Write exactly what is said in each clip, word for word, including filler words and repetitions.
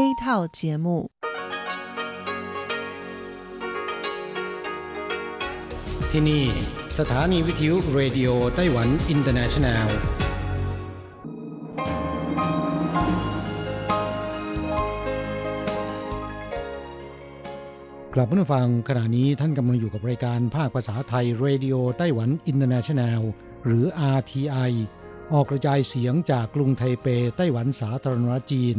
A 套节目。ที่นี่สถานีวิทยุเรดิโอไต้หวันอินเตอร์เนชันแนลกลับมาฟังขณะนี้ท่านกำลังอยู่กับรายการภาคภาษาไทยเรดิโอไต้หวันอินเตอร์เนชันแนลหรือ อาร์ ที ไอ ออกกระจายเสียงจากกรุงไทเปไต้หวันสาธารณรัฐจีน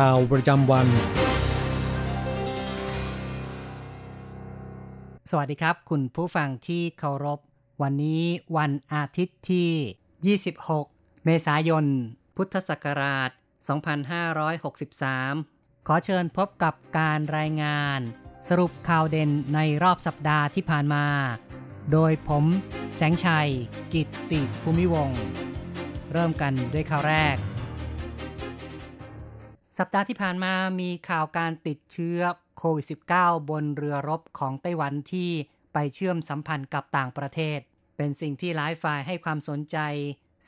ข่าวประจำวันสวัสดีครับคุณผู้ฟังที่เคารพวันนี้วันอาทิตย์ที่ยี่สิบหกเมษายนพุทธศักราชสองพันห้าร้อยหกสิบสามขอเชิญพบกับการรายงานสรุปข่าวเด่นในรอบสัปดาห์ที่ผ่านมาโดยผมแสงชัยกิตติภูมิวงศ์เริ่มกันด้วยข่าวแรกสัปดาห์ที่ผ่านมามีข่าวการติดเชื้อโควิด สิบเก้า บนเรือรบของไต้หวันที่ไปเชื่อมสัมพันธ์กับต่างประเทศเป็นสิ่งที่หลายฝ่ายให้ความสนใจ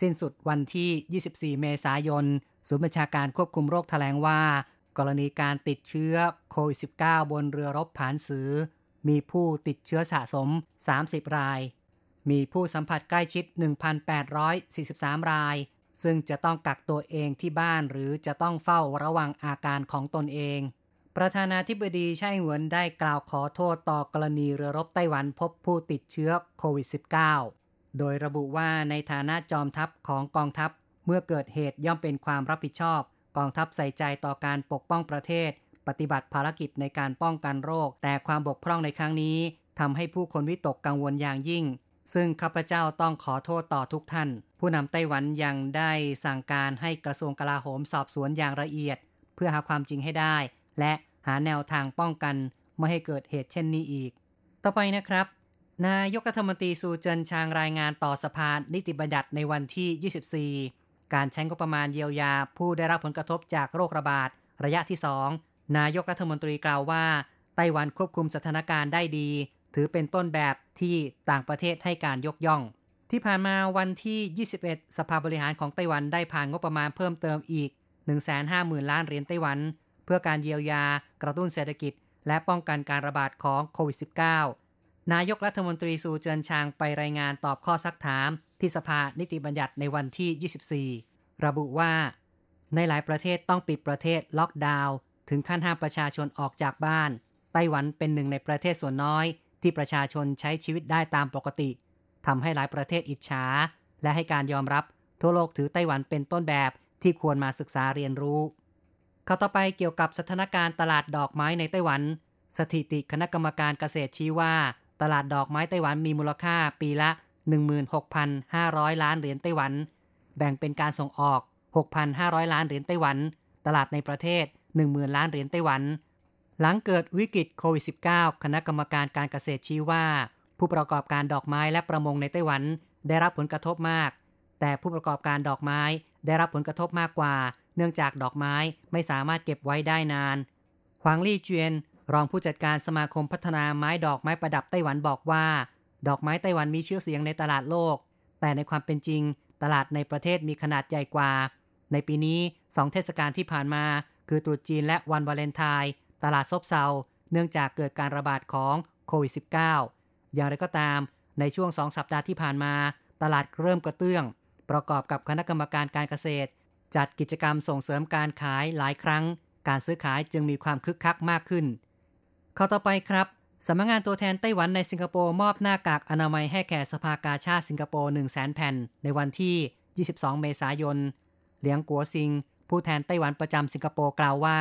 สิ้นสุดวันที่ยี่สิบสี่เมษายนศูนย์บัญชาการควบคุมโรคแถลงว่ากรณีการติดเชื้อโควิด สิบเก้า บนเรือรบผานสือมีผู้ติดเชื้อสะสมสามสิบรายมีผู้สัมผัสใกล้ชิด หนึ่งพันแปดร้อยสี่สิบสาม รายซึ่งจะต้องกักตัวเองที่บ้านหรือจะต้องเฝ้าระวังอาการของตนเองประธานาธิบดีไช่อิงเหวินได้กล่าวขอโทษต่อกรณีเรือรบไต้หวันพบผู้ติดเชื้อโควิด สิบเก้า โดยระบุว่าในฐานะจอมทัพของกองทัพเมื่อเกิดเหตุย่อมเป็นความรับผิดชอบกองทัพใส่ใจต่อการปกป้องประเทศปฏิบัติภารกิจในการป้องกันโรคแต่ความบกพร่องในครั้งนี้ทำให้ผู้คนวิตกกังวลอย่างยิ่งซึ่งข้าพเจ้าต้องขอโทษต่อทุกท่านผู้นำไต้หวันยังได้สั่งการให้กระทรวงกลาโหมสอบสวนอย่างละเอียดเพื่อหาความจริงให้ได้และหาแนวทางป้องกันไม่ให้เกิดเหตุเช่นนี้อีกต่อไปนะครับนายกรัฐมนตรีซูเจินชางรายงานต่อสภานิติบัญญัติในวันที่ยี่สิบสี่การใช้งบประมาณเยียวยาผู้ได้รับผลกระทบจากโรคระบาดระยะที่สองนายกรัฐมนตรีกล่าวว่าไต้หวันควบคุมสถานการณ์ได้ดีถือเป็นต้นแบบที่ต่างประเทศให้การยกย่องที่ผ่านมาวันที่ยี่สิบเอ็ดสภาบริหารของไต้หวันได้ผ่านงบประมาณเพิ่มเติมอีก หนึ่งแสนห้าหมื่น ล้านเหรียญไต้หวันเพื่อการเยียวยากระตุ้นเศรษฐกิจและป้องกันการระบาดของโควิด สิบเก้า นายกรัฐมนตรีซูเจินชางไปรายงานตอบข้อซักถามที่สภานิติบัญญัติในวันที่ยี่สิบสี่ระบุว่าในหลายประเทศต้องปิดประเทศล็อกดาวน์ถึงขั้นห้ามประชาชนออกจากบ้านไต้หวันเป็นหนึ่งในประเทศส่วนน้อยที่ประชาชนใช้ชีวิตได้ตามปกติทำให้หลายประเทศอิจฉาและให้การยอมรับทั่วโลกถือไต้หวันเป็นต้นแบบที่ควรมาศึกษาเรียนรู้ข่าวต่อไปเกี่ยวกับสถานการณ์ตลาดดอกไม้ในไต้หวันสถิติคณะกรรมการเกษตรชี้ว่าตลาดดอกไม้ไต้หวันมีมูลค่าปีละ หนึ่งหมื่นหกพันห้าร้อย ล้านเหรียญไต้หวันแบ่งเป็นการส่งออก หกพันห้าร้อย ล้านเหรียญไต้หวันตลาดในประเทศ หนึ่งหมื่น ล้านเหรียญไต้หวันหลังเกิดวิกฤตโควิด สิบเก้า คณะกรรมการการเกษตรชี้ว่าผู้ประกอบการดอกไม้และประมงในไต้หวันได้รับผลกระทบมากแต่ผู้ประกอบการดอกไม้ได้รับผลกระทบมากกว่าเนื่องจากดอกไม้ไม่สามารถเก็บไว้ได้นานหวังลี่เจียนรองผู้จัดการสมาคมพัฒนาไม้ดอกไม้ประดับไต้หวันบอกว่าดอกไม้ไต้หวันมีชื่อเสียงในตลาดโลกแต่ในความเป็นจริงตลาดในประเทศมีขนาดใหญ่กว่าในปีนี้สองเทศกาลที่ผ่านมาคือตรุษจีนและวันวาเลนไทน์ตลาดซบเซาเนื่องจากเกิดการระบาดของโควิด สิบเก้า อย่างไรก็ตามในช่วงสองสัปดาห์ที่ผ่านมาตลาดเริ่มกระเตื้องประกอบกับคณะกรรมการการเกษตรจัดกิจกรรมส่งเสริมการขายหลายครั้งการซื้อขายจึงมีความคึกคักมากขึ้นข้อต่อไปครับสำนักงานตัวแทนไต้หวันในสิงคโปร์มอบหน้ากากอนามัยให้แก่สภากาชาดสิงคโปร์ หนึ่งแสน แผ่นในวันที่ยี่สิบสองเมษายนเหลียงกัวซิงผู้แทนไต้หวันประจำสิงคโปร์กล่าวว่า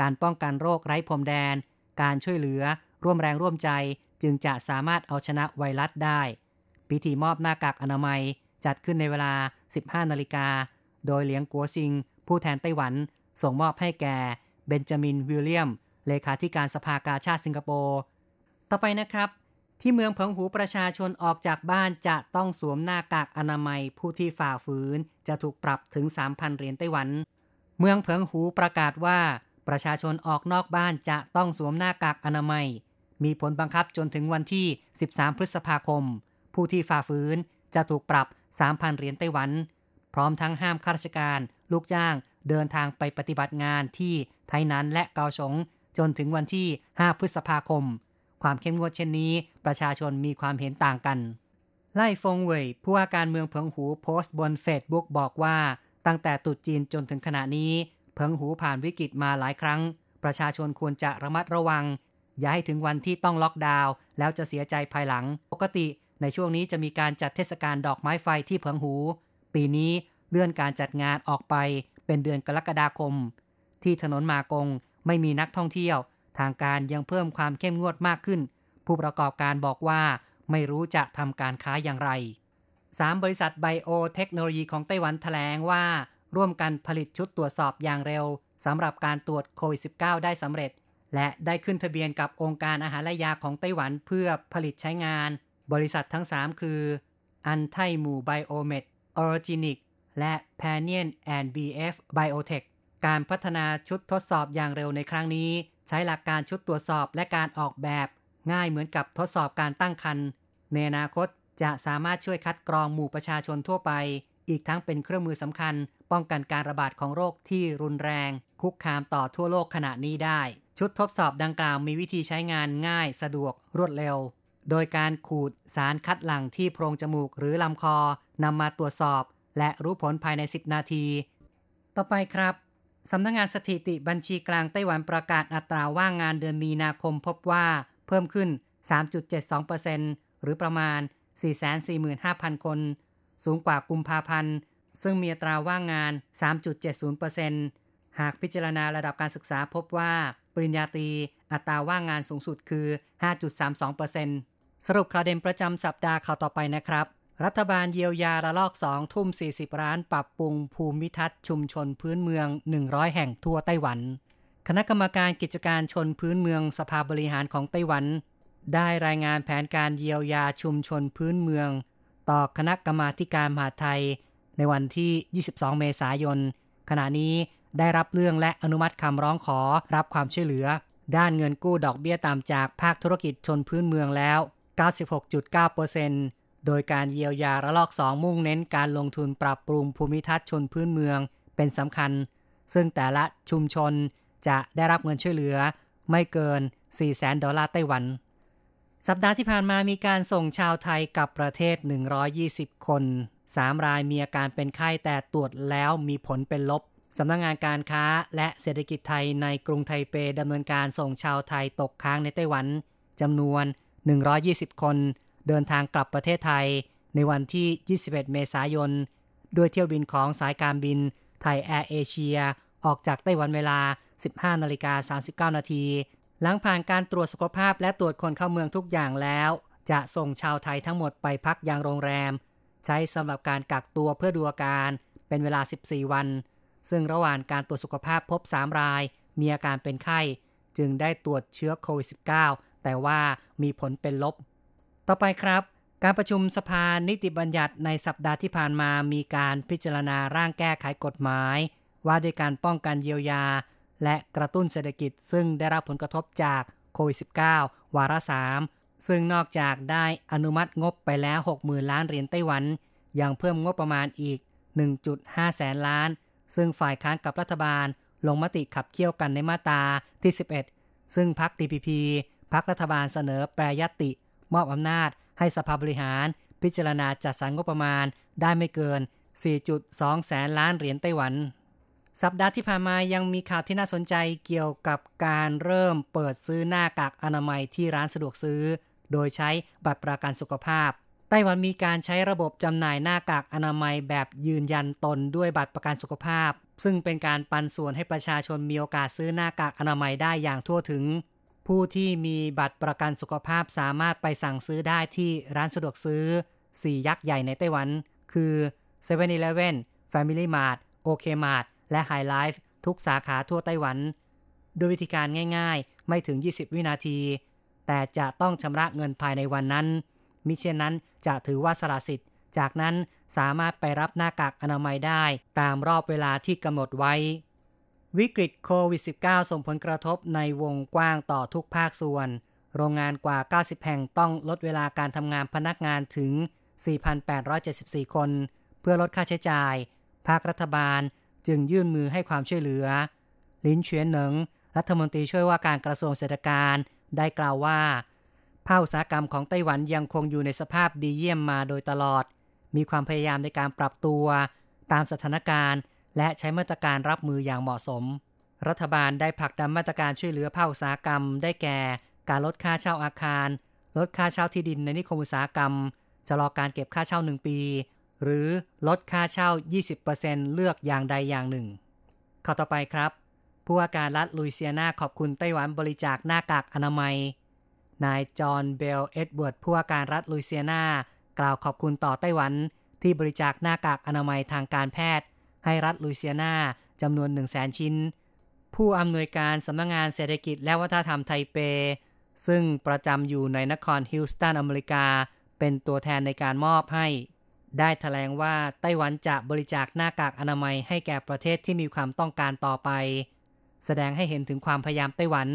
การป้องกันโรคไร้พรมแดนการช่วยเหลือร่วมแรงร่วมใจจึงจะสามารถเอาชนะไวรัสได้พิธีมอบหน้ากากอนามัยจัดขึ้นในเวลา สิบห้านาฬิกาโดยเหลียงกัวซิงผู้แทนไต้หวันส่งมอบให้แก่ เบนจามินวิลเลียมเลขาธิการสภากาชาดสิงคโปร์ต่อไปนะครับที่เมืองเผิงหูประชาชนออกจากบ้านจะต้องสวมหน้ากากอนามัยผู้ที่ฝ่าฝืนจะถูกปรับถึง สามพัน เหรียญไต้หวันเมืองเผิงหูประกาศว่าประชาชนออกนอกบ้านจะต้องสวมหน้ากากอนามัยมีผลบังคับจนถึงวันที่สิบสามพฤษภาคมผู้ที่ฝ่าฝืนจะถูกปรับ สามพัน เหรียญไต้หวันพร้อมทั้งห้ามข้าราชการลูกจ้างเดินทางไปปฏิบัติงานที่ไทนันและเกาสงจนถึงวันที่ห้าพฤษภาคมความเข้มงวดเช่นนี้ประชาชนมีความเห็นต่างกันไล่ฟงเว่ยผู้ว่าการเมืองเผิงหูโพสต์บน Facebook บอกว่าตั้งแต่ตรุษจีนจนถึงขณะนี้เผิงหูผ่านวิกฤตมาหลายครั้งประชาชนควรจะระมัดระวังอย่าให้ถึงวันที่ต้องล็อกดาวน์แล้วจะเสียใจภายหลังปกติในช่วงนี้จะมีการจัดเทศกาลดอกไม้ไฟที่เผิงหูปีนี้เลื่อนการจัดงานออกไปเป็นเดือนกรกฎาคมที่ถนนมากงไม่มีนักท่องเที่ยวทางการยังเพิ่มความเข้มงวดมากขึ้นผู้ประกอบการบอกว่าไม่รู้จะทำการค้าอย่างไรสามบริษัทไบโอเทคโนโลยีของไต้หวันแถลงว่าร่วมกันผลิตชุดตรวจสอบอย่างเร็วสำหรับการตรวจโควิด สิบเก้า ได้สำเร็จและได้ขึ้นทะเบียนกับองค์การอาหารและยาของไต้หวันเพื่อผลิตใช้งานบริษัททั้งสามคืออันไทหมู่ไบโอเมดออริจินิกและแพเนียนแอนด์บีเอฟไบโอเทคการพัฒนาชุดทดสอบอย่างเร็วในครั้งนี้ใช้หลักการชุดตรวจสอบและการออกแบบง่ายเหมือนกับทดสอบการตั้งครรภ์ในอนาคตจะสามารถช่วยคัดกรองหมู่ประชาชนทั่วไปอีกทั้งเป็นเครื่องมือสำคัญป้องกันการระบาดของโรคที่รุนแรงคุกคามต่อทั่วโลกขณะนี้ได้ชุดทดสอบดังกล่าวมีวิธีใช้งานง่ายสะดวกรวดเร็วโดยการขูดสารคัดหลั่งที่โพรงจมูกหรือลำคอนำมาตรวจสอบและรู้ผลภายในสิบนาทีต่อไปครับสำนักงานสถิติบัญชีกลางไต้หวันประกาศอัตราว่างงานเดือนมีนาคมพบว่าเพิ่มขึ้น สามจุดเจ็ดสองเปอร์เซ็นต์ หรือประมาณ สี่แสนสี่หมื่นห้าพัน คนสูงกว่ากุมภาพันธ์ซึ่งมีอัตราว่างงาน สามจุดเจ็ดศูนย์เปอร์เซ็นต์ หากพิจารณาระดับการศึกษาพบว่าปริญญาตรีอัตราว่างงานสูงสุดคือ ห้าจุดสามสองเปอร์เซ็นต์ สรุปข่าวเด่นประจำสัปดาห์ข่าวต่อไปนะครับรัฐบาลเยียวยาระลอกสองทุ่มสี่สิบร้านปรับปรุงภูมิทัศน์ชุมชนพื้นเมืองหนึ่งร้อยแห่งทั่วไต้หวันคณะกรรมการกิจการชนพื้นเมืองสภาบริหารของไต้หวันได้รายงานแผนการเยียวยาชุมชนพื้นเมืองต่อคณะกรรมาธิการมหาดไทยในวันที่ยี่สิบสองเมษายนขณะนี้ได้รับเรื่องและอนุมัติคำร้องขอรับความช่วยเหลือด้านเงินกู้ดอกเบี้ยตามจากภาคธุรกิจชนพื้นเมืองแล้ว เก้าสิบหกจุดเก้าเปอร์เซ็นต์โดยการเยียวยาระลอกสองมุ่งเน้นการลงทุนปรับปรุงภูมิทัศน์ชนพื้นเมืองเป็นสำคัญซึ่งแต่ละชุมชนจะได้รับเงินช่วยเหลือไม่เกิน สี่แสน ดอลลาร์ไต้หวันสัปดาห์ที่ผ่านมามีการส่งชาวไทยกลับประเทศหนึ่งร้อยยี่สิบคนสามรายมีอาการเป็นไข้แต่ตรวจแล้วมีผลเป็นลบสำนักงานการค้าและเศรษฐกิจไทยในกรุงไทเปดำเนินการส่งชาวไทยตกค้างในไต้หวันจำนวนหนึ่งร้อยยี่สิบคนเดินทางกลับประเทศไทยในวันที่ยี่สิบเอ็ดเมษายนด้วยเที่ยวบินของสายการบินไทยแอร์เอเชียออกจากไต้หวันเวลา สิบห้านาฬิกาสามสิบเก้านาทีหลังผ่านการตรวจสุขภาพและตรวจคนเข้าเมืองทุกอย่างแล้วจะส่งชาวไทยทั้งหมดไปพักยังโรงแรมใช้สำหรับการกักตัวเพื่อดูอาการเป็นเวลาสิบสี่วันซึ่งระหว่างการตรวจสุขภาพพบสามรายมีอาการเป็นไข้จึงได้ตรวจเชื้อโควิด สิบเก้า แต่ว่ามีผลเป็นลบต่อไปครับการประชุมสภานิติบัญญัติในสัปดาห์ที่ผ่านมามีการพิจารณาร่างแก้ไขกฎหมายว่าด้วยการป้องกันเยียวยาและกระตุ้นเศรษฐกิจซึ่งได้รับผลกระทบจากโควิด สิบเก้า วาระสามซึ่งนอกจากได้อนุมัติงบไปแล้ว หกหมื่น ล้านเหรียญไต้หวันยังเพิ่มงบประมาณอีก หนึ่งจุดห้า แสนล้านซึ่งฝ่ายค้านกับรัฐบาลลงมติขับเคี่ยวกันในมาตราที่สิบเอ็ดซึ่งพรรค ดี พี พี พรรครัฐบาลเสนอแปรยติมอบอำนาจให้สภาบริหารพิจารณาจัดสรรงบประมาณได้ไม่เกิน สี่จุดสอง แสนล้านเหรียญไต้หวันสัปดาห์ที่ผ่านมายังมีข่าวที่น่าสนใจเกี่ยวกับการเริ่มเปิดซื้อหน้ากากอนามัยที่ร้านสะดวกซื้อโดยใช้บัตรประกันสุขภาพไต้หวันมีการใช้ระบบจำหน่ายหน้ากากอนามัยแบบยืนยันตนด้วยบัตรประกันสุขภาพซึ่งเป็นการปันส่วนให้ประชาชนมีโอกาสซื้อหน้ากากอนามัยได้อย่างทั่วถึงผู้ที่มีบัตรประกันสุขภาพสามารถไปสั่งซื้อได้ที่ร้านสะดวกซื้อสี่ยักษ์ใหญ่ในไต้หวันคือ เซเว่น อีเลฟเว่น Family Mart โอ เค Mart และ High Life ทุกสาขาทั่วไต้หวัน โดยวิธีการง่ายๆไม่ถึงยี่สิบวินาทีแต่จะต้องชำระเงินภายในวันนั้นมิเช่นนั้นจะถือว่าสละสิทธิ์จากนั้นสามารถไปรับหน้ากากอนามัยได้ตามรอบเวลาที่กำหนดไว้วิกฤตโควิด สิบเก้า ส่งผลกระทบในวงกว้างต่อทุกภาคส่วนโรงงานกว่าเก้าสิบแห่งต้องลดเวลาการทำงานพนักงานถึง สี่พันแปดร้อยเจ็ดสิบสี่ คนเพื่อลดค่าใช้จ่ายภาครัฐบาลจึงยื่นมือให้ความช่วยเหลือลินเฉียนเหนิงรัฐมนตรีช่วยว่าการกระทรวงเศรษฐการได้กล่าวว่าภาคอุตสาหกรรมของไต้หวันยังคงอยู่ในสภาพดีเยี่ยมมาโดยตลอดมีความพยายามในการปรับตัวตามสถานการณ์และใช้มาตรการรับมืออย่างเหมาะสมรัฐบาลได้ผลักดันมาตรการช่วยเหลือภาคอุตสาหกรรมได้แก่การลดค่าเช่าอาคารลดค่าเช่าที่ดินในนิคมอุตสาหกรรมชะลอการเก็บค่าเช่าหนึ่งปีหรือลดค่าเช่า ยี่สิบเปอร์เซ็นต์ เลือกอย่างใดอย่างหนึ่งข้อต่อไปครับผู้ว่าการรัฐลุยเซียนาขอบคุณไต้หวันบริจาคหน้ากากอนามัยนายจอห์นเบลเอ็ดเวิร์ดผู้ว่าการรัฐลุยเซียนากล่าวขอบคุณต่อไต้หวันที่บริจาคหน้ากากอนามัยทางการแพทย์ให้รัฐลุยเซียนาจำนวน หนึ่งแสน ชิ้นผู้อำนวยการสำนักงานเศรษฐกิจและวัฒนธรรมไทเปซึ่งประจำอยู่ในนครฮิวสตันอเมริกาเป็นตัวแทนในการมอบให้ได้แถลงว่าไต้หวันจะบริจาคหน้ากากอนามัยให้แก่ประเทศที่มีความต้องการต่อไปแสดงให้เห็นถึงความพยายามไต้หวัน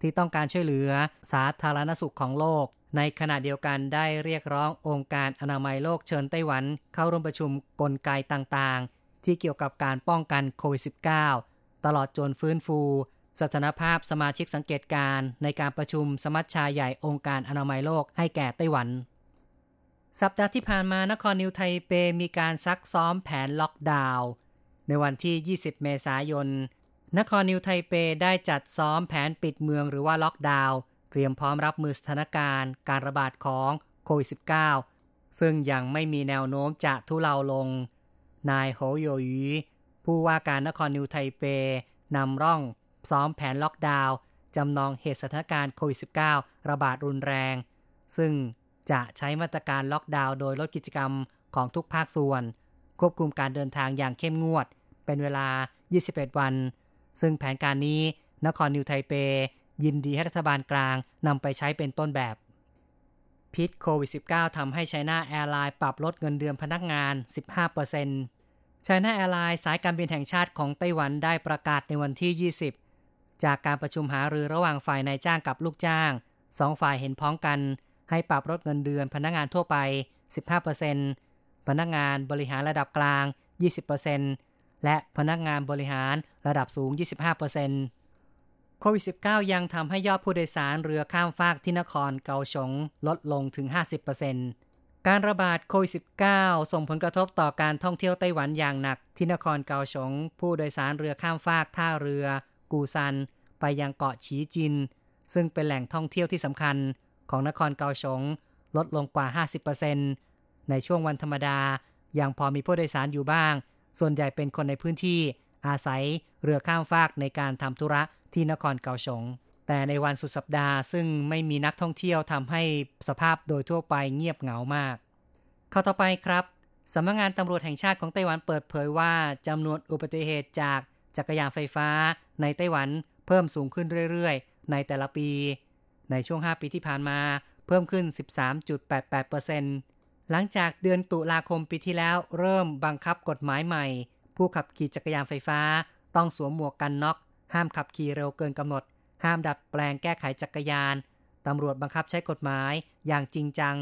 ที่ต้องการช่วยเหลือสาธารณสุขของโลกในขณะเดียวกันได้เรียกร้ององค์การอนามัยโลกเชิญไต้หวันเข้าร่วมประชุมกลไกต่างๆที่เกี่ยวกับการป้องกันโควิด สิบเก้า ตลอดจนฟื้นฟูสถานภาพสมาชิกสังเกตการณ์ในการประชุมสมัชชาใหญ่องค์การอนามัยโลกให้แก่ไต้หวันสัปดาห์ที่ผ่านมานครนิวยอร์กไทเปมีการซักซ้อมแผนล็อกดาวน์ในวันที่ยี่สิบเมษายนนครนิวยอร์กไทเปได้จัดซ้อมแผนปิดเมืองหรือว่าล็อกดาวน์เตรียมพร้อมรับมือสถานการณ์การระบาดของโควิด สิบเก้า ซึ่งยังไม่มีแนวโน้มจะทุเลาลงนายโฮโยอีผู้ว่าการนครนิวยอร์กไทเปนำร่องซ้อมแผนล็อกดาวน์จำลองเหตุสถานการณ์โควิด สิบเก้า ระบาดรุนแรงซึ่งจะใช้มาตรการล็อกดาวน์โดยลดกิจกรรมของทุกภาคส่วนควบคุมการเดินทางอย่างเข้มงวดเป็นเวลายี่สิบเอ็ดวันซึ่งแผนการนี้นครนิวยอร์กไทเปยินดีให้รัฐบาลกลางนำไปใช้เป็นต้นแบบพิษโควิด สิบเก้า ทำให้ไชน่าแอร์ไลน์ปรับลดเงินเดือนพนักงาน สิบห้าเปอร์เซ็นต์ ไชน่าแอร์ไลน์สายการบินแห่งชาติของไต้หวันได้ประกาศในวันที่ยี่สิบจากการประชุมหารือระหว่างฝ่ายนายจ้างกับลูกจ้างสองฝ่ายเห็นพ้องกันให้ปรับลดเงินเดือนพนักงานทั่วไป สิบห้าเปอร์เซ็นต์ พนักงานบริหารระดับกลาง ยี่สิบเปอร์เซ็นต์ และพนักงานบริหารระดับสูง ยี่สิบห้าเปอร์เซ็นต์ โควิด สิบเก้า ยังทำให้ยอดผู้โดยสารเรือข้ามฟากที่นครเกาสงลดลงถึง ห้าสิบเปอร์เซ็นต์ การระบาดโควิด สิบเก้า ส่งผลกระทบต่อการท่องเที่ยวไต้หวันอย่างหนักที่นครเกาสงผู้โดยสารเรือข้ามฟากท่าเรือกูซันไปยังเกาะฉีจินซึ่งเป็นแหล่งท่องเที่ยวที่สำคัญของนครเกาสงลดลงกว่า ห้าสิบเปอร์เซ็นต์ ในช่วงวันธรรมดายังพอมีผู้โดยสารอยู่บ้างส่วนใหญ่เป็นคนในพื้นที่อาศัยเรือข้ามฟากในการทำธุระที่นครเกาสงแต่ในวันสุดสัปดาห์ซึ่งไม่มีนักท่องเที่ยวทำให้สภาพโดยทั่วไปเงียบเหงามากข้อต่อไปครับสำนักงานตำรวจแห่งชาติของไต้หวันเปิดเผยว่าจำนวนอุบัติเหตุจากจักรยานไฟฟ้าในไต้หวันเพิ่มสูงขึ้นเรื่อยๆในแต่ละปีในช่วงห้าปีที่ผ่านมาเพิ่มขึ้น สิบสามจุดแปดแปดเปอร์เซ็นต์ หลังจากเดือนตุลาคมปีที่แล้วเริ่มบังคับกฎหมายใหม่ผู้ขับขี่จักรยานไฟฟ้าต้องสวมหมวกกันน็อกห้ามขับขี่เร็วเกินกำหนดห้ามดัดแปลงแก้ไขจักรยานตำรวจบังคับใช้กฎหมายอย่างจริงจัง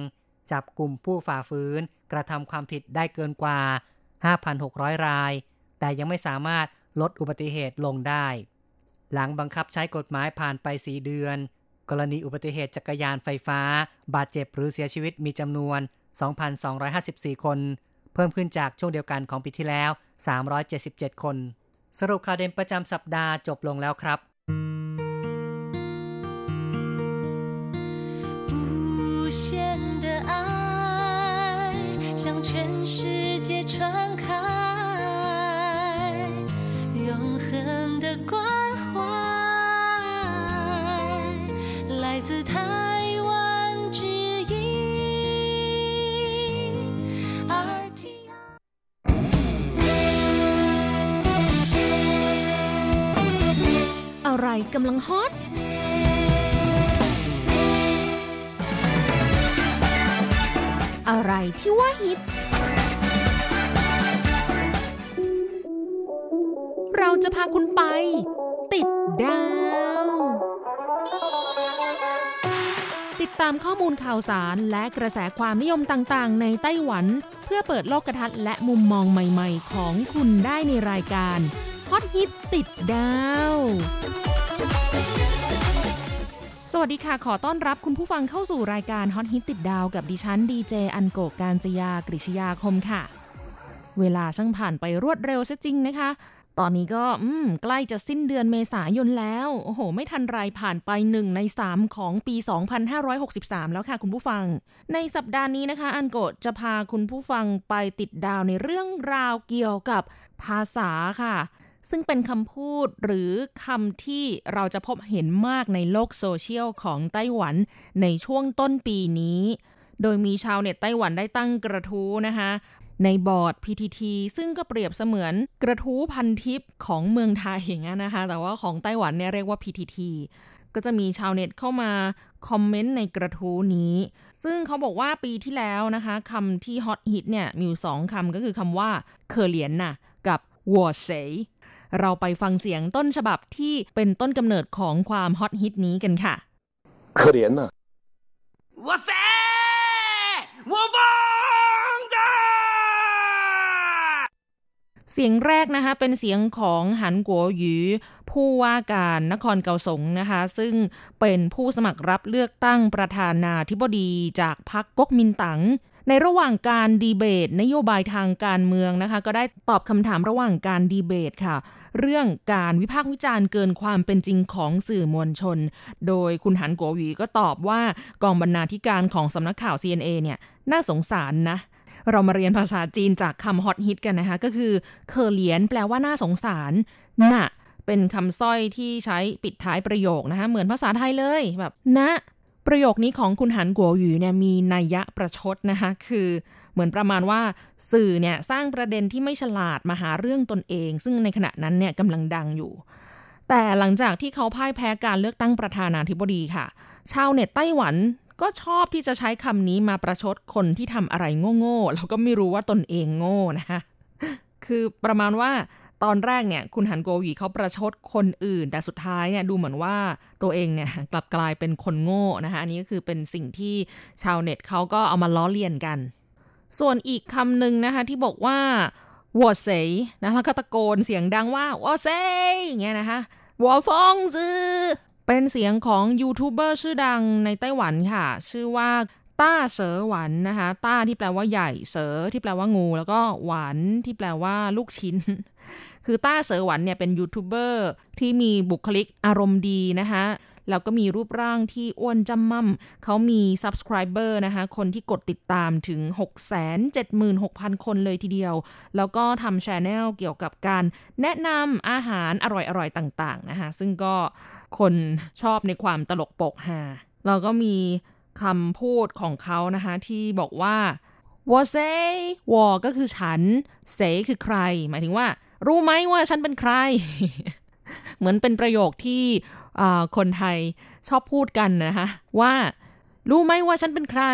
จับกลุ่มผู้ฝ่าฝืนกระทำความผิดได้เกินกว่า ห้าพันหกร้อย รายแต่ยังไม่สามารถลดอุบัติเหตุลงได้หลังบังคับใช้กฎหมายผ่านไปสี่เดือนกรณีอุบัติเหตุจักรยานไฟฟ้าบาดเจ็บหรือเสียชีวิตมีจำนวน สองพันสองร้อยห้าสิบสี่ คนเพิ่มขึ้นจากช่วงเดียวกันของปีที่แล้วสามร้อยเจ็ดสิบเจ็ด คนสรุปข่าวเด่นประจำสัปดาห์จบลงแล้วครับ来自台湾之音 อาร์ ที ไอ อะไร กำลังฮอตอะไรที่ว่าฮิตเราจะพาคุณไปติดดาวติดตามข้อมูลข่าวสารและกระแสความนิยมต่างๆในไต้หวันเพื่อเปิดโลกทัศน์และมุมมองใหม่ๆของคุณได้ในรายการฮอตฮิตติดดาวสวัสดีค่ะขอต้อนรับคุณผู้ฟังเข้าสู่รายการฮอตฮิตติดดาวกับดิฉันดีเจอันโกะ กาญจยากฤษยาคมค่ะเวลาช่างผ่านไปรวดเร็วซะจริงนะคะตอนนี้ก็อืมใกล้จะสิ้นเดือนเมษายนแล้วโอ้โหไม่ทันไรผ่านไปหนึ่งในสามของปีสองพันห้าร้อยหกสิบสามแล้วค่ะคุณผู้ฟังในสัปดาห์นี้นะคะอันโกะจะพาคุณผู้ฟังไปติดดาวในเรื่องราวเกี่ยวกับภาษาค่ะซึ่งเป็นคำพูดหรือคำที่เราจะพบเห็นมากในโลกโซเชียลของไต้หวันในช่วงต้นปีนี้โดยมีชาวเน็ตไต้หวันได้ตั้งกระทู้นะคะในบอร์ด พี ที ที ซึ่งก็เปรียบเสมือนกระทู้พันทิปของเมืองไทยอย่างนั้นนะคะแต่ว่าของไต้หวันเนี่ยเรียกว่า พี ที ที ก็จะมีชาวเน็ตเข้ามาคอมเมนต์ในกระทู้นี้ซึ่งเขาบอกว่าปีที่แล้วนะคะคำที่ฮอตฮิตเนี่ยมีอยู่สองคำก็คือคำว่าเคอเหลียนน่ะกับวัวเสยเราไปฟังเสียงต้นฉบับที่เป็นต้นกำเนิดของความฮอตฮิตนี้กันค่ะเคอเหลียนน่ะวัวเสยวัววังจ้าเสียงแรกนะคะเป็นเสียงของหันกัวหยูผู้ว่าการนครเกาสงนะคะซึ่งเป็นผู้สมัครรับเลือกตั้งประธานาธิบดีจากพรรคก๊กมินตั๋งในระหว่างการดีเบตนโยบายทางการเมืองนะคะก็ได้ตอบคำถามระหว่างการดีเบตค่ะเรื่องการวิพากษ์วิจารณ์เกินความเป็นจริงของสื่อมวลชนโดยคุณหันกัวหยูก็ตอบว่ากองบรรณาธิการของสำนักข่าว ซี เอ็น เอ เนี่ยน่าสงสารนะเรามาเรียนภาษาจีนจากคำฮอตฮิตกันนะคะก็คือเคอเหลียนแปลว่าน่าสงสารนะเป็นคำสร้อยที่ใช้ปิดท้ายประโยคนะคะเหมือนภาษาไทยเลยแบบนะประโยคนี้ของคุณหันกัวหยูเนี่ยมีนัยยะประชดนะคะคือเหมือนประมาณว่าสื่อเนี่ยสร้างประเด็นที่ไม่ฉลาดมาหาเรื่องตนเองซึ่งในขณะนั้นเนี่ยกำลังดังอยู่แต่หลังจากที่เขาพ่ายแพ้การเลือกตั้งประธานาธิบดีค่ะชาวเน็ตไต้หวันก็ชอบที่จะใช้คำนี้มาประชดคนที่ทำอะไรโง่ๆแล้วก็ไม่รู้ว่าตนเองโง่นะคะคือประมาณว่าตอนแรกเนี่ยคุณหันโกหวีเขาประชดคนอื่นแต่สุดท้ายเนี่ยดูเหมือนว่าตัวเองเนี่ยกลับกลายเป็นคนโง่นะคะอันนี้ก็คือเป็นสิ่งที่ชาวเน็ตเขาก็เอามาล้อเลียนกันส่วนอีกคำหนึ่งนะคะที่บอกว่าวอเซ่นะแล้วก็ตะโกนเสียงดังว่าวอเซ่อย่างเงี้ยนะคะวอฟงจื้อเป็นเสียงของยูทูบเบอร์ชื่อดังในไต้หวันค่ะชื่อว่าต้าเสอหวันนะคะต้าที่แปลว่าใหญ่เสอที่แปลว่างูแล้วก็หวันที่แปลว่าลูกชิ้นคือต้าเสอหวันเนี่ยเป็นยูทูบเบอร์ที่มีบุคลิกอารมณ์ดีนะคะแล้วก็มีรูปร่างที่อ้วนจ้ำม่ำเขามี Subscriber นะคะคนที่กดติดตามถึง หกแสนเจ็ดหมื่นหกพัน คนเลยทีเดียวแล้วก็ทำ Channel เกี่ยวกับการแนะนำอาหารอร่อยๆต่างๆนะคะซึ่งก็คนชอบในความตลกโปกฮาแล้วก็มีคำพูดของเขานะคะที่บอกว่าวอเซวอก็คือฉันเซคือใครหมายถึงว่ารู้ไหมว่าฉันเป็นใคร เหมือนเป็นประโยคที่คนไทยชอบพูดกันนะคะว่ารู้ไหมว่าฉันเป็นใคร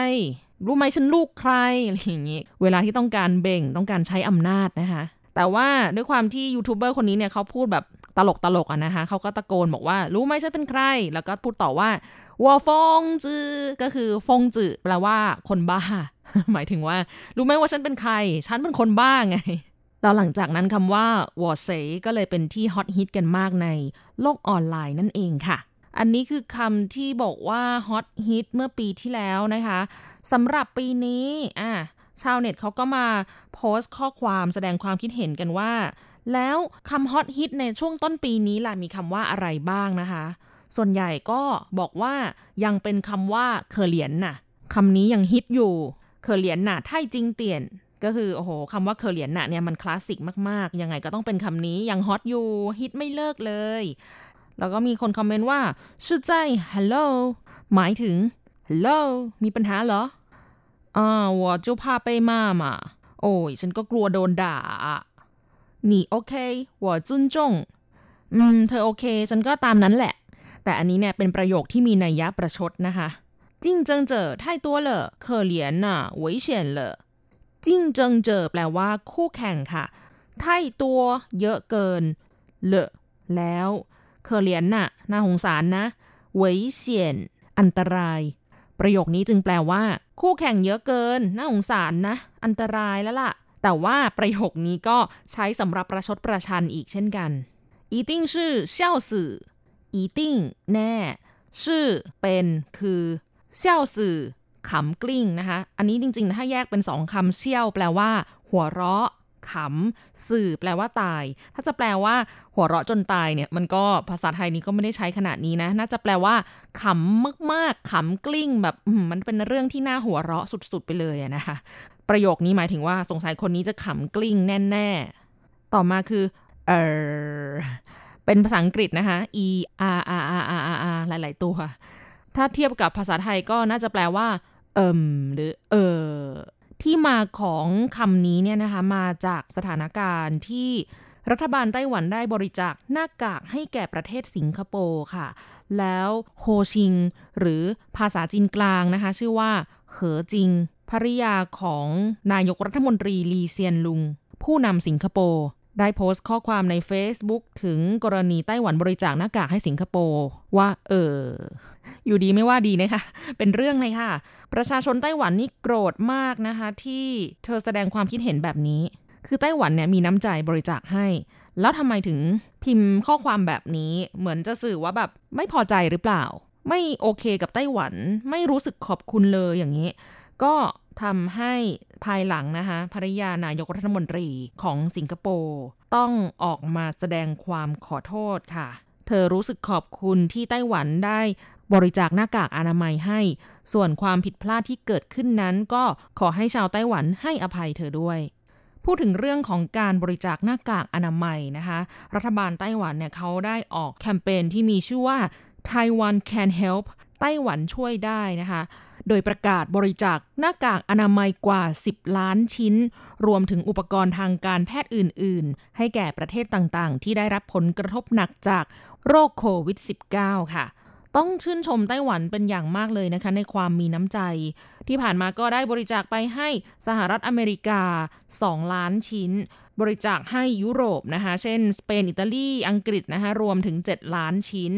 รู้ไหมฉันลูกใครอะไรอย่างนี้เวลาที่ต้องการเบ่งต้องการใช้อำนาจนะคะแต่ว่าด้วยความที่ยูทูบเบอร์คนนี้เนี่ยเขาพูดแบบตลกตลกอ่ะนะคะเขาก็ตะโกนบอกว่ารู้ไหมฉันเป็นใครแล้วก็พูดต่อว่าวัวฟงจื้อก็คือฟงจื้อแปลว่าคนบ้า หมายถึงว่ารู้ไหมว่าฉันเป็นใครฉันเป็นคนบ้าไงแล้วหลังจากนั้นคำว่าวอเสยก็เลยเป็นที่ฮอตฮิตกันมากในโลกออนไลน์นั่นเองค่ะอันนี้คือคำที่บอกว่าฮอตฮิตเมื่อปีที่แล้วนะคะสำหรับปีนี้อ่ะชาวเน็ตเขาก็มาโพสต์ข้อความแสดงความคิดเห็นกันว่าแล้วคำฮอตฮิตในช่วงต้นปีนี้ล่ะมีคำว่าอะไรบ้างนะคะส่วนใหญ่ก็บอกว่ายังเป็นคำว่าเคอเหลียนน่ะคำนี้ยังฮิตอยู่เคอเหลียนน่ะไท่จิงเตียนก็คือโอ้โหคำว่าเคอเหลียนน่ะเนี่ยมันคลาสสิกมากๆยังไงก็ต้องเป็นคำนี้ยังฮอตอยู่ฮิตไม่เลิกเลยแล้วก็มีคนคอมเมนต์ว่าชื่อใจ hello หมายถึง hello มีปัญหาเหรออ่าว่าเจ้าพาไปมามาโอ้ยฉันก็กลัวโดนด่าหนีโอเคว่าจุนจงอืมเธอโอเคฉันก็ตามนั้นแหละ แต่อันนี้เนี่ยเป็นประโยคที่มีนัยยะประชดนะคะจิ้งเจิงเจอ太多了可怜呐危险了จิ้งเจิงเจอแปลว่าคู่แข่งค่ะไถ่ตัวเยอะเกินเลอะแล้วเคอเลียนน่ะน่าสงสารนะเว่ยเสี่ยนอันตรายประโยคนี้จึงแปลว่าคู่แข่งเยอะเกินน่าสงสารนะอันตรายแล้วล่ะแต่ว่าประโยคนี้ก็ใช้สำหรับประชดประชันอีกเช่นกันอีติ้งชื่อเซี่ยวสื่ออีติ้งแน่ชื่อเป็นคือเซี่ยวสื่อขำกลิ้งนะคะอันนี้จริงๆถ้าแยกเป็นสองคำเซี่ยวแปลว่าหัวเราะขำสื่อแปลว่าตายถ้าจะแปลว่าหัวเราะจนตายเนี่ยมันก็ภาษาไทยนี้ก็ไม่ได้ใช้ขนาดนี้นะน่าจะแปลว่าขำมากๆขำกลิ้งแบบมันเป็นเรื่องที่น่าหัวเราะสุดๆไปเลยนะคะประโยคนี้หมายถึงว่าสงสัยคนนี้จะขำกลิ้งแน่ๆต่อมาคือเออเป็นภาษาอังกฤษนะคะ e r r r r r r หลายๆตัวถ้าเทียบกับภาษาไทยก็น่าจะแปลว่าเอิ่มหรือเออที่มาของคำนี้เนี่ยนะคะมาจากสถานการณ์ที่รัฐบาลไต้หวันได้บริจาคหน้ากากให้แก่ประเทศสิงคโปร์ค่ะแล้วโฮชิงหรือภาษาจีนกลางนะคะชื่อว่าเหอจิงภริยาของนายกรัฐมนตรีลีเซียนลุงผู้นำสิงคโปร์ได้โพสต์ข้อความใน Facebook ถึงกรณีไต้หวันบริจาคหน้ากากให้สิงคโปร์ว่าเอออยู่ดีไม่ว่าดีนะคะเป็นเรื่องเลยค่ะประชาชนไต้หวันนี่โกรธมากนะคะที่เธอแสดงความคิดเห็นแบบนี้คือไต้หวันเนี่ยมีน้ำใจบริจาคให้แล้วทำไมถึงพิมพ์ข้อความแบบนี้เหมือนจะสื่อว่าแบบไม่พอใจหรือเปล่าไม่โอเคกับไต้หวันไม่รู้สึกขอบคุณเลยอย่างนี้ก็ทำให้ภายหลังนะคะภริยานายกรัฐมนตรีของสิงคโปร์ต้องออกมาแสดงความขอโทษค่ะเธอรู้สึกขอบคุณที่ไต้หวันได้บริจาคหน้ากากอนามัยให้ส่วนความผิดพลาดที่เกิดขึ้นนั้นก็ขอให้ชาวไต้หวันให้อภัยเธอด้วยพูดถึงเรื่องของการบริจาคหน้ากากอนามัยนะคะรัฐบาลไต้หวันเนี่ยเขาได้ออกแคมเปญที่มีชื่อว่า Taiwan Can Help ไต้หวันช่วยได้นะคะโดยประกาศบริจาคหน้ากากอนามัยกว่าสิบล้านชิ้นรวมถึงอุปกรณ์ทางการแพทย์อื่นๆให้แก่ประเทศต่างๆที่ได้รับผลกระทบหนักจากโรคโควิด สิบเก้า ค่ะต้องชื่นชมไต้หวันเป็นอย่างมากเลยนะคะในความมีน้ำใจที่ผ่านมาก็ได้บริจาคไปให้สหรัฐอเมริกาสองล้านชิ้นบริจาคให้ยุโรปนะคะเช่นสเปนอิตาลีอังกฤษนะคะรวมถึงเจ็ดล้านชิ้น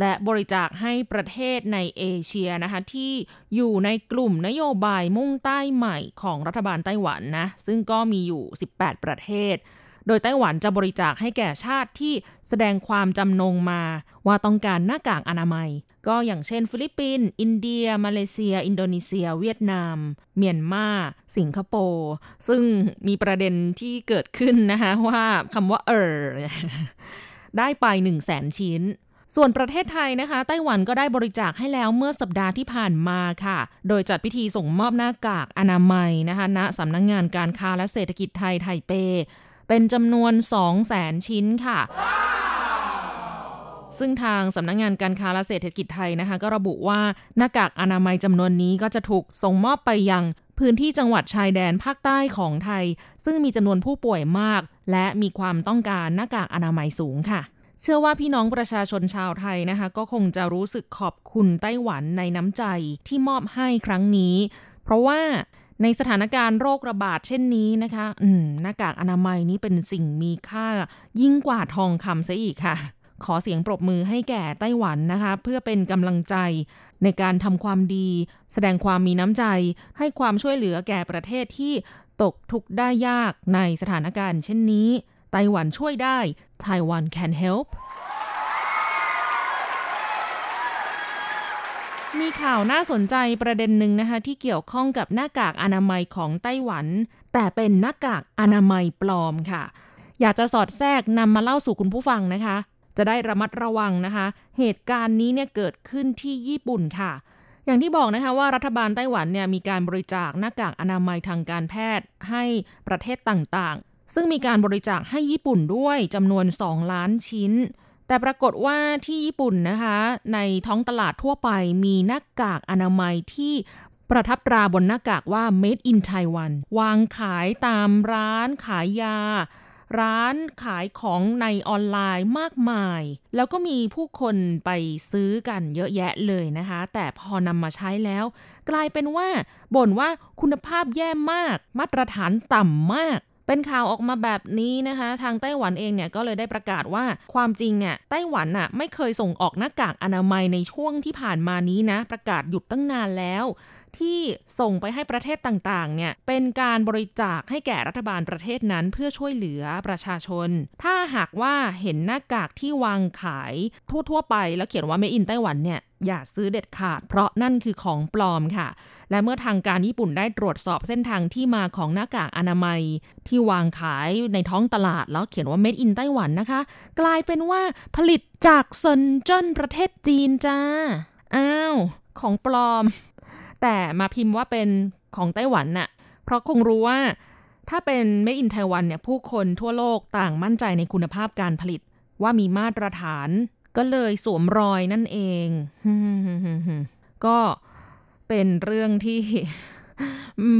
และบริจาคให้ประเทศในเอเชียนะคะที่อยู่ในกลุ่มนโยบายมุ่งใต้ใหม่ของรัฐบาลไต้หวันนะซึ่งก็มีอยู่สิบแปดประเทศโดยไต้หวันจะบริจาคให้แก่ชาติที่แสดงความจำนงมาว่าต้องการหน้ากากอนามัยก็อย่างเช่นฟิลิปปินส์อินเดียมาเลเซียอินโดนีเซียเวียดนามเมียนมาสิงคโปร์ซึ่งมีประเด็นที่เกิดขึ้นนะคะว่าคำว่าเออได้ไป หนึ่งแสนชิ้นส่วนประเทศไทยนะคะไต้หวันก็ได้บริจาคให้แล้วเมื่อสัปดาห์ที่ผ่านมาค่ะโดยจัดพิธีส่งมอบหน้ากากอนามัยนะคะณสำนักงานการค้าและเศรษฐกิจไทยไทเปเป็นจำนวน สองแสนชิ้นค่ะ wow. ซึ่งทางสำนักงานการค้าและเศรษฐกิจไทยนะคะก็ระบุว่าหน้ากากอนามัยจำนวนนี้ก็จะถูกส่งมอบไปยังพื้นที่จังหวัดชายแดนภาคใต้ของไทยซึ่งมีจำนวนผู้ป่วยมากและมีความต้องการหน้ากากอนามัยสูงค่ะเชื่อว่าพี่น้องประชาชนชาวไทยนะคะก็คงจะรู้สึกขอบคุณไต้หวันในน้ำใจที่มอบให้ครั้งนี้เพราะว่าในสถานการณ์โรคระบาดเช่นนี้นะคะอืมหน้ากากอนามัยนี้เป็นสิ่งมีค่ายิ่งกว่าทองคำซะอีกค่ะขอเสียงปรบมือให้แก่ไต้หวันนะคะเพื่อเป็นกำลังใจในการทำความดีแสดงความมีน้ำใจให้ความช่วยเหลือแก่ประเทศที่ตกทุกข์ได้ยากในสถานการณ์เช่นนี้ไต้หวันช่วยได้ Taiwan Can Help มีข่าวน่าสนใจประเด็นหนึ่งนะคะที่เกี่ยวข้องกับหน้ากากอนามัยของไต้หวันแต่เป็นหน้ากากอนามัยปลอมค่ะอยากจะสอดแทรกนำมาเล่าสู่คุณผู้ฟังนะคะจะได้ระมัดระวังนะคะเหตุการณ์นี้เนี่ยเกิดขึ้นที่ญี่ปุ่นค่ะอย่างที่บอกนะคะว่ารัฐบาลไต้หวันเนี่ยมีการบริจาคหน้ากากอนามัยทางการแพทย์ให้ประเทศต่างๆซึ่งมีการบริจาคให้ญี่ปุ่นด้วยจำนวนสองล้านชิ้นแต่ปรากฏว่าที่ญี่ปุ่นนะคะในท้องตลาดทั่วไปมีหน้ากากอนามัยที่ประทับตราบนหน้ากากว่า Made in Taiwan วางขายตามร้านขายยา ร้านขายของในออนไลน์มากมายแล้วก็มีผู้คนไปซื้อกันเยอะแยะเลยนะคะแต่พอนำมาใช้แล้วกลายเป็นว่าบ่นว่าคุณภาพแย่มากมาตรฐานต่ำมากเป็นข่าวออกมาแบบนี้นะคะทางไต้หวันเองเนี่ยก็เลยได้ประกาศว่าความจริงเนี่ยไต้หวันน่ะไม่เคยส่งออกหน้ากากอนามัยในช่วงที่ผ่านมานี้นะประกาศหยุดตั้งนานแล้วที่ส่งไปให้ประเทศต่างๆเนี่ยเป็นการบริจาคให้แก่รัฐบาลประเทศนั้นเพื่อช่วยเหลือประชาชนถ้าหากว่าเห็นหน้ากากที่วางขายทั่วๆไปแล้วเขียนว่า Made in ไต้หวันเนี่ยอย่าซื้อเด็ดขาดเพราะนั่นคือของปลอมค่ะและเมื่อทางการญี่ปุ่นได้ตรวจสอบเส้นทางที่มาของหน้ากากอนามัยที่วางขายในท้องตลาดแล้วเขียนว่า Made in ไต้หวันนะคะกลายเป็นว่าผลิตจากเซินเจิ้นประเทศจีนจ้าอ้าวของปลอมแต่มาพิมพ์ว่าเป็นของไต้หวันน่ะเพราะคงรู้ว่าถ้าเป็น Made in ไต้หวันเนี่ยผู้คนทั่วโลกต่างมั่นใจในคุณภาพการผลิตว่ามีมาตรฐานก็เลยสวมรอยนั่นเองก็เป็นเรื่องที่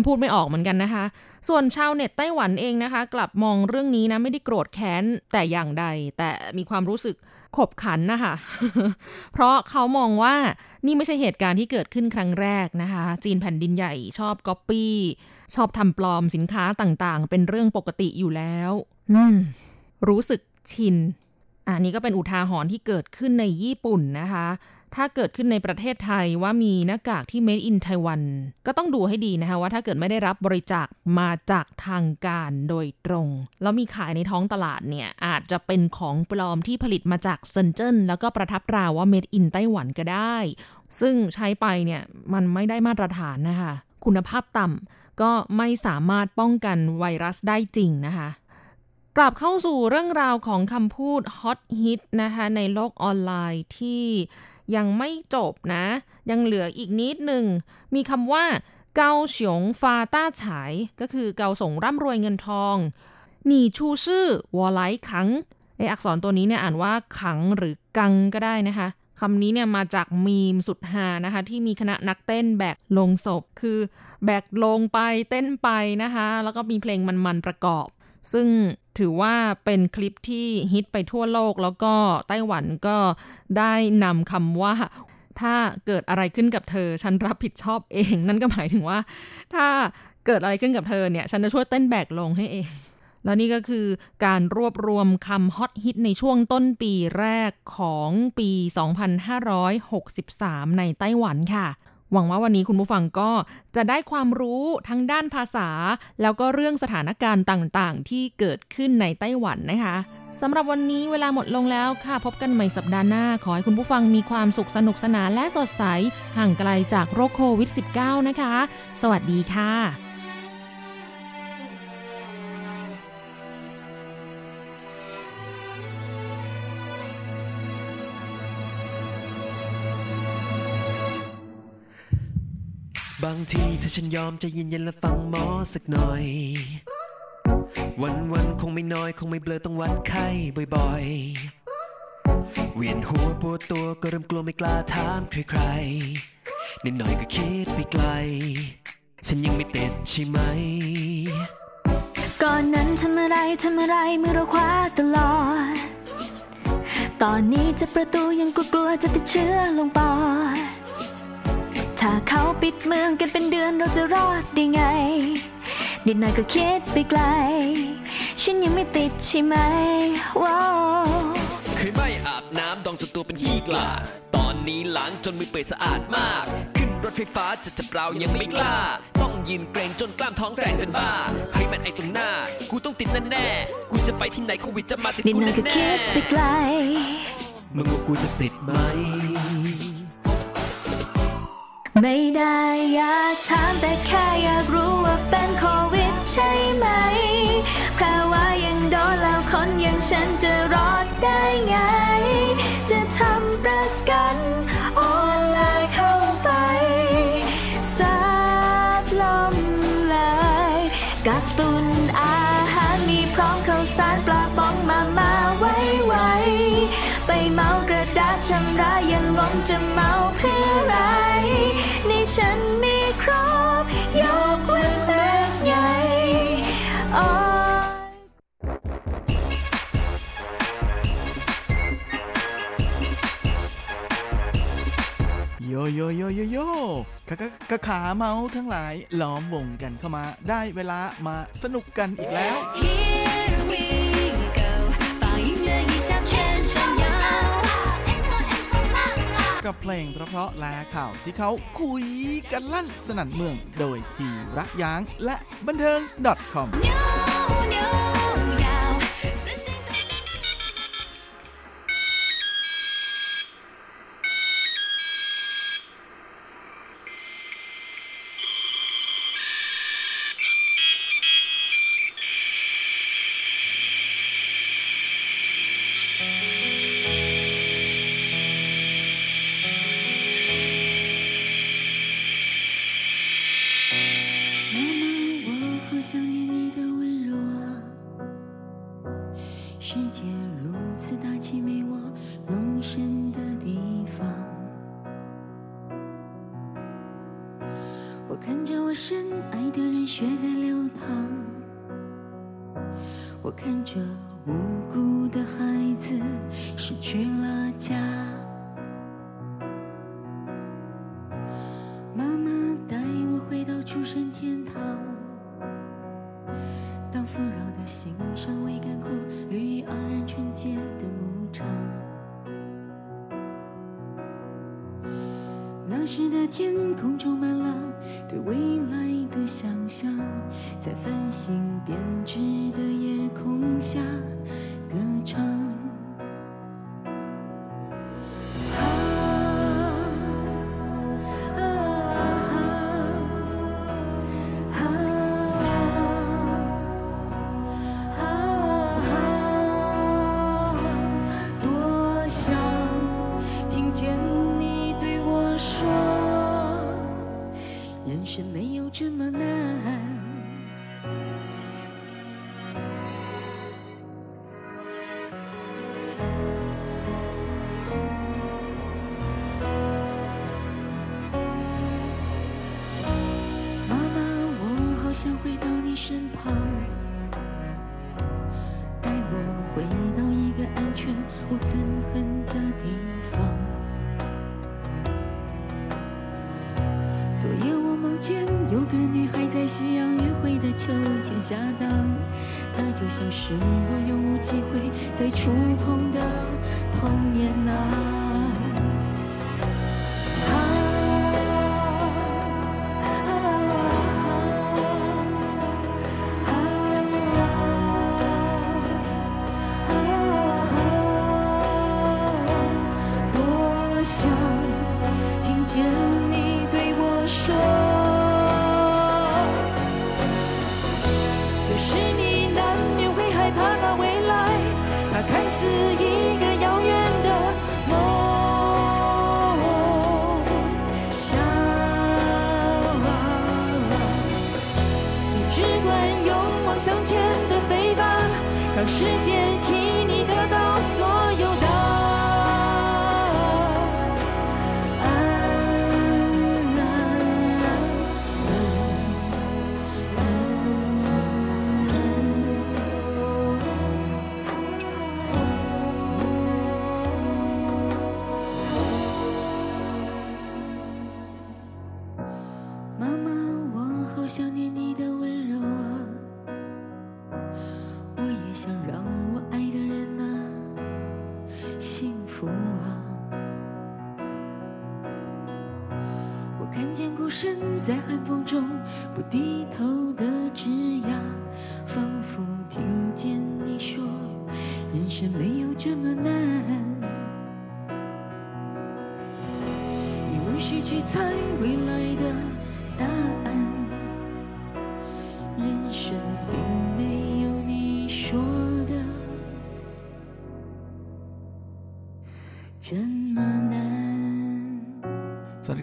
พูดไม่ออกเหมือนกันนะคะส่วนชาวเน็ตไต้หวันเองนะคะกลับมองเรื่องนี้นะไม่ได้โกรธแค้นแต่อย่างใดแต่มีความรู้สึกขบขันนะคะเพราะเขามองว่านี่ไม่ใช่เหตุการณ์ที่เกิดขึ้นครั้งแรกนะคะจีนแผ่นดินใหญ่ชอบก๊อปปี้ชอบทำปลอมสินค้าต่างๆเป็นเรื่องปกติอยู่แล้วรู้สึกชินอันนี้ก็เป็นอุทาหรณ์ที่เกิดขึ้นในญี่ปุ่นนะคะถ้าเกิดขึ้นในประเทศไทยว่ามีหน้ากากที่ Made in Taiwan ก็ต้องดูให้ดีนะคะว่าถ้าเกิดไม่ได้รับบริจาคมาจากทางการโดยตรงแล้วมีขายในท้องตลาดเนี่ยอาจจะเป็นของปลอมที่ผลิตมาจากเซินเจิ้นแล้วก็ประทับตราว่า Made in ไต้หวันก็ได้ซึ่งใช้ไปเนี่ยมันไม่ได้มาตรฐานนะคะคุณภาพต่ำก็ไม่สามารถป้องกันไวรัสได้จริงนะคะกลับเข้าสู่เรื่องราวของคำพูดฮอตฮิตนะคะในโลกออนไลน์ที่ยังไม่จบนะยังเหลืออีกนิดหนึ่งมีคำว่าเกาเฉียงฟาต้าฉายก็คือเกาส่งร่ำรวยเงินทองหนีชูชื่อวอไลขังไอ้อักษรตัวนี้เนี่ยอ่านว่าขังหรือกังก็ได้นะคะคำนี้เนี่ยมาจากมีมสุดฮานะคะที่มีคณะนักเต้นแบกลงศพคือแบกลงไปเต้นไปนะคะแล้วก็มีเพลงมันๆประกอบซึ่งถือว่าเป็นคลิปที่ฮิตไปทั่วโลกแล้วก็ไต้หวันก็ได้นำคำว่าถ้าเกิดอะไรขึ้นกับเธอฉันรับผิดชอบเองนั่นก็หมายถึงว่าถ้าเกิดอะไรขึ้นกับเธอเนี่ยฉันจะช่วยเต้นแบกลงให้เองแล้วนี่ก็คือการรวบรวมคำฮอตฮิตในช่วงต้นปีแรกของปีสองพันห้าร้อยหกสิบสามในไต้หวันค่ะหวังว่าวันนี้คุณผู้ฟังก็จะได้ความรู้ทั้งด้านภาษาแล้วก็เรื่องสถานการณ์ต่างๆที่เกิดขึ้นในไต้หวันนะคะสำหรับวันนี้เวลาหมดลงแล้วค่ะพบกันใหม่สัปดาห์หน้าขอให้คุณผู้ฟังมีความสุขสนุกสนานและสดใสห่างไกลจากโรคโควิด สิบเก้า นะคะสวัสดีค่ะบางทีถ้าฉันยอมจะเย็นๆและฟังหมอสักหน่อยวันๆคงไม่น้อยคงไม่เบลอต้องวัดไข้บ่อยๆเวียนหัวปวดตัวก็เริ่มกลัวไม่กล้าถามใครๆนิดหน่อยก็คิดไปไกลฉันยังไม่ติดใช่ไหมก่อนนั้นทำอะไรทำอะไรมือเราคว้าตลอดตอนนี้จะประตูยังกลัวๆจะติดเชื้อลงปอดถ้าเขาปิดเมืองกันเป็นเดือนเราจะรอดได้ไงนิดหน่อยก็คิดไปไกลฉันยังไม่ติดใช่ไหมว้าวเคยไม่อาบน้ำดองจนตัวเป็นขี้กลาตอนนี้ล้างจนมือเปื่อยสะอาดมากขึ้นรถไฟฟ้าจะจับเรายังไม่กล้าต้องยืนเกรงจนกล้ามท้องแรงเป็นบ้าเฮ้ยมันไอตรงหน้ากูต้องติดแน่ๆกูจะไปที่ไหนโควิดจะมาติดกูแน่ๆนิดหน่อยก็คิดไปไกลมึงว่ากูจะติดไหมไม่ได้อยากถามแต่แค่อยากรู้ว่าเป็นโควิดใช่ไหมแค่ว่ายังโดนแล้วคนอย่างฉันจะรอดได้ไงจะทำประกันออนไลน์เข้าไปซัดลมเลยกักตุนอาหารมีพร้อมข้าวสารปลาป๋องมามาไว้ไว้ไปเมากระดาษชำระยังงงจะเมาเพื่อไรนี่ฉันมีครบยกเว้นแมสไง โยโยโยโยโยขาขาเมาทั้งหลายล้อมวงกันเข้ามาได้เวลามาสนุกกันอีกแล้วกับเพลงเพราะๆและข่าวที่เขาคุยกันลั่นสนั่นเมืองโดยทีรักยางและบันเทิง .com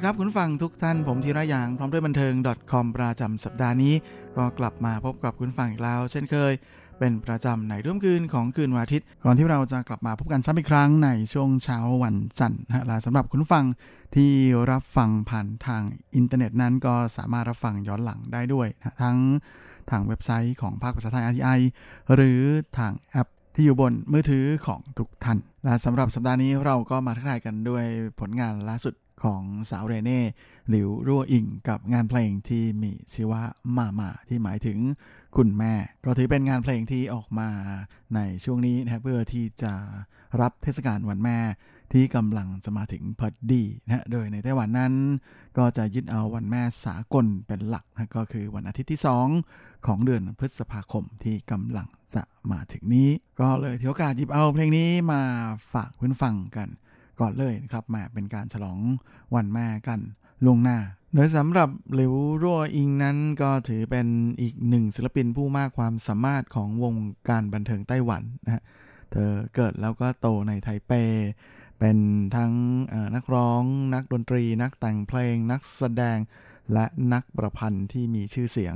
ครับคุณฟังทุกท่านผมธีระยางพร้อมด้วยบันเทิง .com ประจำสัปดาห์นี้ก็กลับมาพบกับคุณฟังอีกแล้วเช่นเคยเป็นประจำในรุ่มคืนของคืนวันอาทิตย์ก่อนที่เราจะกลับมาพบกันซ้ำอีกครั้งในช่วงเช้าวันจันทร์นะฮะสำหรับคุณฟังที่รับฟังผ่านทางอินเทอร์เน็ตนั้นก็สามารถรับฟังย้อนหลังได้ด้วยนะทั้งทางเว็บไซต์ของภาคภาษาไทย อาร์ ที ไอ หรือทางแอป ที่อยู่บนมือถือของทุกท่านและสำหรับสัปดาห์นี้เราก็มาทักทายกันด้วยผลงานล่าสุดของสาวเรเน่หลิวรั่วอิงกับงานเพลงที่มีชื่อว่ามามาที่หมายถึงคุณแม่ก็ถือเป็นงานเพลงที่ออกมาในช่วงนี้นะเพื่อที่จะรับเทศกาลวันแม่ที่กำลังจะมาถึงพอดีนะโดยในไต้หวันนั้นก็จะยึดเอาวันแม่สากลเป็นหลักนะก็คือวันอาทิตย์ที่สองของเดือนพฤษภาคมที่กำลังจะมาถึงนี้ก็เลยถือโอกาสหยิบเอาเพลงนี้มาฝากเพื่อนฟังกันก่อนเลยนะครับมาเป็นการฉลองวันแม่กันล่วงหน้าโดยสำหรับหลิวรั่วอิงนั้นก็ถือเป็นอีกหนึ่งศิลปินผู้มากความสามารถของวงการบันเทิงไต้หวันนะฮะเธอเกิดแล้วก็โตในไทเปเป็นทั้งนักร้องนักดนตรีนักแต่งเพลงนักแสดงและนักประพันธ์ที่มีชื่อเสียง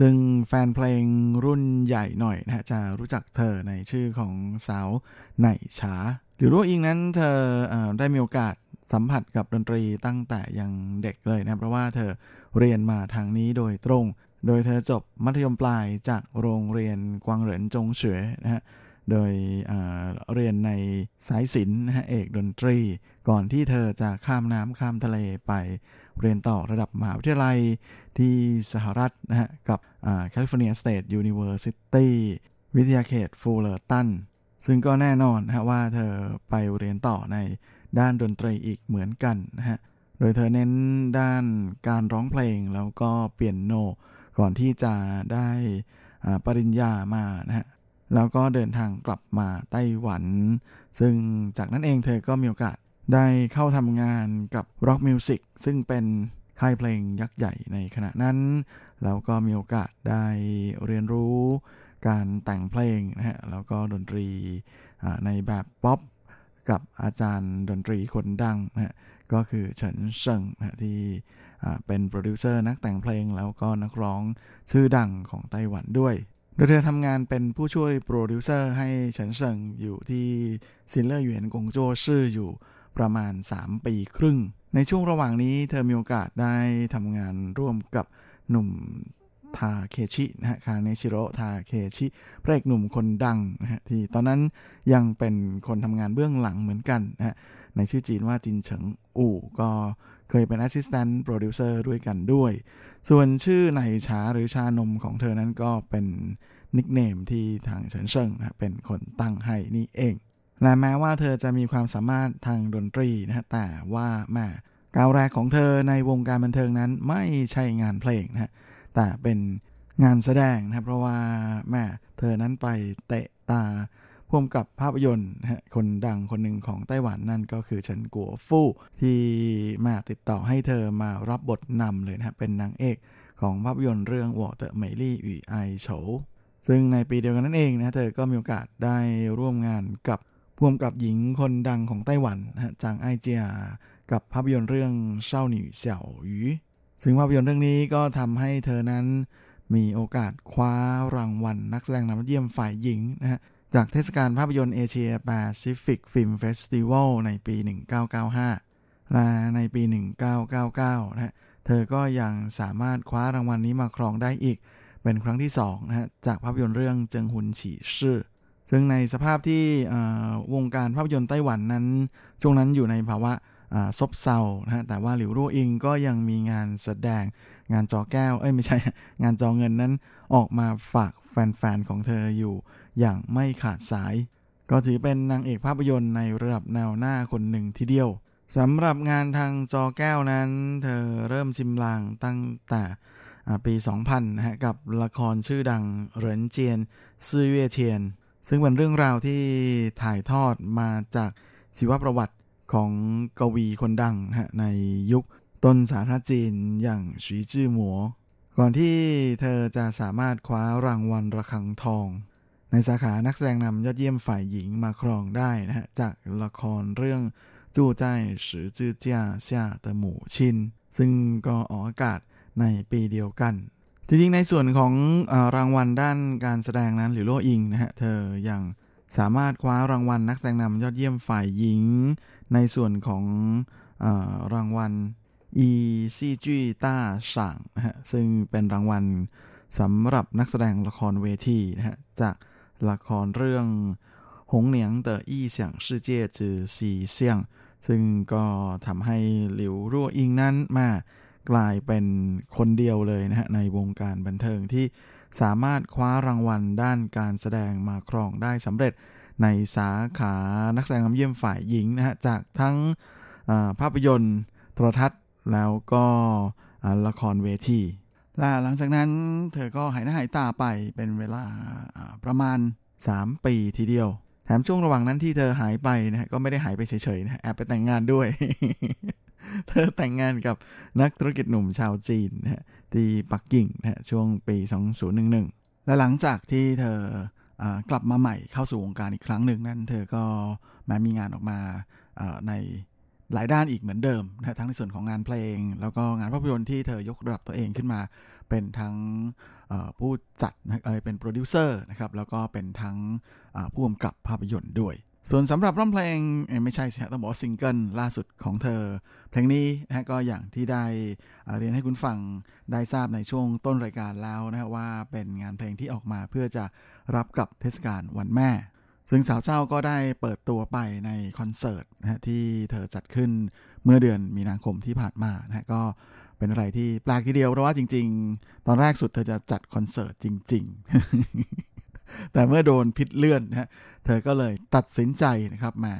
ซึ่งแฟนเพลงรุ่นใหญ่หน่อยนะจะรู้จักเธอในชื่อของสาวไหนฉาหรือรั่วอิงนั้นเธอได้มีโอกาสสัมผัสกับดนตรีตั้งแต่ยังเด็กเลยนะเพราะว่าเธอเรียนมาทางนี้โดยตรงโดยเธอจบมัธยมปลายจากโรงเรียนกวางเหรินจงเฉวยนะฮะโดยเรียนในสายศิลป์นะฮะเอกดนตรีก่อนที่เธอจะข้ามน้ำข้ามทะเลไปเรียนต่อระดับมหาวิทยาลัยที่สหรัฐนะฮะกับ California State University วิทยาเขตฟูลเลอร์ตันซึ่งก็แน่นอนนะว่าเธอไปเรียนต่อในด้านดนตรีอีกเหมือนกันนะฮะโดยเธอเน้นด้านการร้องเพลงแล้วก็เปียโนก่อนที่จะได้ปริญญามานะฮะแล้วก็เดินทางกลับมาไต้หวันซึ่งจากนั้นเองเธอก็มีโอกาสได้เข้าทำงานกับ Rock Music ซึ่งเป็นค่ายเพลงยักษ์ใหญ่ในขณะนั้นแล้วก็มีโอกาสได้เรียนรู้การแต่งเพลงนะฮะแล้วก็ดนตรีในแบบป๊อปกับอาจารย์ดนตรีคนดังนะฮะก็คือเฉินเซิงนะฮะที่เป็นโปรดิวเซอร์นักแต่งเพลงแล้วก็นักร้องชื่อดังของไต้หวันด้วยโดยเธอทำงานเป็นผู้ช่วยโปรดิวเซอร์ให้เฉินเซิงอยู่ที่ซินเลอร์หยวนกงโจชื่ออยู่ประมาณสามปีครึ่งในช่วงระหว่างนี้เธอมีโอกาสได้ทำงานร่วมกับหนุ่มทาเคชินะฮะคาเนชิโร่ทาเคชิพระเอกหนุ่มคนดังนะฮะที่ตอนนั้นยังเป็นคนทำงานเบื้องหลังเหมือนกันนะฮะในชื่อจีนว่าจินเฉิงอู่ก็เคยเป็นแอสซิสแตนต์โปรดิวเซอร์ด้วยกันด้วยส่วนชื่อไหนชาหรือชานมของเธอนั้นก็เป็นนิกเนมที่ทางเฉินเซิงนะฮะเป็นคนตั้งให้นี่เองและแม้ว่าเธอจะมีความสามารถทางดนตรีนะฮะแต่ว่าแม่ก้าวแรกของเธอในวงการบันเทิงนั้นไม่ใช่งานเพลงนะฮะแต่เป็นงานแสดงนะเพราะว่าแม่เธอนั้นไปเตะตาพ่วงกับภาพยนตร์คนดังคนหนึ่งของไต้หวันนั่นก็คือเฉินกัวฟู่ที่มาติดต่อให้เธอมารับบทนำเลยนะเป็นนางเอกของภาพยนตร์เรื่องวอเตอร์เมลี่หวี่ไอโฉวซึ่งในปีเดียวกันนั่นเองนะเธอก็มีโอกาสได้ร่วมงานกับพ่วงกับหญิงคนดังของไต้หวันจางไอเจียกับภาพยนตร์เรื่องเศร้าหนิวเสี่ยวหยูซึ่งภาพยนตร์เรื่องนี้ก็ทำให้เธอนั้นมีโอกาสคว้ารางวัลนักแสดงนำเยี่ยมฝ่ายหญิงนะฮะจากเทศกาลภาพยนตร์เอเชียแปซิฟิกฟิล์มเฟสติวัลในปีหนึ่งพันเก้าร้อยเก้าสิบห้าและในปีหนึ่งพันเก้าร้อยเก้าสิบเก้านะฮะเธอก็ยังสามารถคว้ารางวัลนี้มาครองได้อีกเป็นครั้งที่สองนะฮะจากภาพยนตร์เรื่องเจิงหุนฉี่ซื่อซึ่งในสภาพที่วงการภาพยนตร์ไต้หวันนั้นช่วงนั้นอยู่ในภาวะซบเซานะฮะแต่ว่าหลิวรั่วอิงก็ยังมีงานแสดงงานจอแก้วเอ้ยไม่ใช่งานจอเงินนั้นออกมาฝากแฟนๆของเธออยู่อย่างไม่ขาดสายก็ถือเป็นนางเอกภาพยนตร์ในระดับแนวหน้าคนหนึ่งทีเดียวสำหรับงานทางจอแก้วนั้นเธอเริ่มชิมลางตั้งแต่ปีสองพันนะฮะกับละครชื่อดังเหรินเจียนซื่อเว่ยเทียนซึ่งเป็นเรื่องราวที่ถ่ายทอดมาจากชีวประวัติของกวีคนดังนะฮะในยุคต้นสาธารณจีนอย่างสีจื้อหมัวก่อนที่เธอจะสามารถคว้ารางวัลระฆังทองในสาขานักแสดงนำยอดเยี่ยมฝ่ายหญิงมาครองได้นะฮะจากละครเรื่องจู้ใจสือจื้อเจียเสี่ยเต๋อหมู่ชินซึ่งก็ออกอากาศในปีเดียวกันจริงๆในส่วนของเอ่อรางวัลด้านการแสดงนั้นหลิวรั่วอิงนะฮะเธอยังสามารถคว้ารางวัลนักแสดงนำยอดเยี่ยมฝ่ายหญิงในส่วนของเอ่อรางวัลอีซี่จี้ต้าสั่งนะฮะซึ่งเป็นรางวัลสำหรับนักแสดงละครเวทีนะฮะจากละครเรื่อง หงเหนียงเต๋ออี้เสี่ยงซื่อเจ้จือซีเสี่ยงซึ่งก็ทำให้หลิวรั่วอิงนั้นมากลายเป็นคนเดียวเลยนะฮะในวงการบันเทิงที่สามารถคว้ารางวัลด้านการแสดงมาครองได้สำเร็จในสาขานักแสดงนำเยี่ยมฝ่ายหญิงนะฮะจากทั้งภาพยนตร์โทรทัศน์แล้วก็ละครเวทีหลังจากนั้นเธอก็หายหน้าหายตาไปเป็นเวลาประมาณสามปีทีเดียวแถมช่วงระหว่างนั้นที่เธอหายไปนะฮะก็ไม่ได้หายไปเฉยๆนะแอบไปแต่งงานด้วย เธอแต่งงานกับนักธุรกิจหนุ่มชาวจีนนะฮะที่ปักกิ่งนะฮะช่วงปีสองพันสิบเอ็ดและหลังจากที่เธอกลับมาใหม่เข้าสู่วงการอีกครั้งหนึ่งนั้นเธอก็มามีงานออกมาในหลายด้านอีกเหมือนเดิมนะทั้งในส่วนของงานเพลงแล้วก็งานภาพยนตร์ที่เธอยกระดับตัวเองขึ้นมาเป็นทั้งผู้จัดนะเออเป็นโปรดิวเซอร์นะครับแล้วก็เป็นทั้งผู้กำกับภาพยนตร์ด้วยส่วนสำหรับร้องเพลงไม่ใช่สิฮะต้องบอกว่าซิงเกิลล่าสุดของเธอเพลงนี้นะก็อย่างที่ได้เรียนให้คุณฟังได้ทราบในช่วงต้นรายการแล้วนะว่าเป็นงานเพลงที่ออกมาเพื่อจะรับกับเทศกาลวันแม่ซึ่งสาวเจ้าก็ได้เปิดตัวไปในคอนเสิร์ตนะฮะที่เธอจัดขึ้นเมื่อเดือนมีนาคมที่ผ่านมานะฮะก็เป็นอะไรที่แปลกทีเดียวเพราะว่าจริงๆตอนแรกสุดเธอจะจัดคอนเสิร์ตจริงๆ แต่เมื่อโดนพิษเลื่อนนะฮะเธอก็เลยตัดสินใจนะครับมา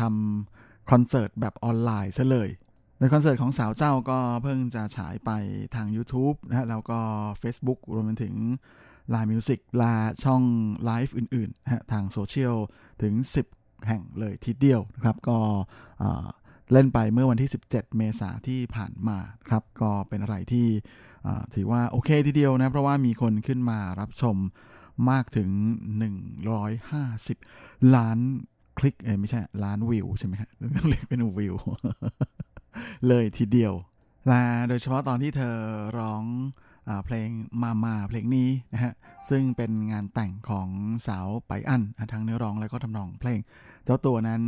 ทำคอนเสิร์ตแบบออนไลน์ซะเลยในคอนเสิร์ตของสาวเจ้าก็เพิ่งจะฉายไปทาง YouTube นะฮะแล้วก็ Facebook รวมไปถึงลายมิวสิกลาช่องไลฟ์อื่นๆนะฮะทางโซเชียลถึงสิบแห่งเลยทีเดียวนะครับก็เล่นไปเมื่อวันที่สิบเจ็ดเมษาที่ผ่านมาครับก็เป็นอะไรที่ถือว่าโอเคทีเดียวนะเพราะว่ามีคนขึ้นมารับชมมากถึงหนึ่งร้อยห้าสิบล้านคลิกเอ้ยไม่ใช่ล้านวิวใช่ไหมฮะต้องเรียกเป็นวิว เลยทีเดียวและโดยเฉพาะตอนที่เธอร้องเพลงมามาเพลงนี้นะฮะซึ่งเป็นงานแต่งของสาวไปอั้นทั้งเนื้อร้องและก็ทำนองเพลงเจ้าตัวนั้น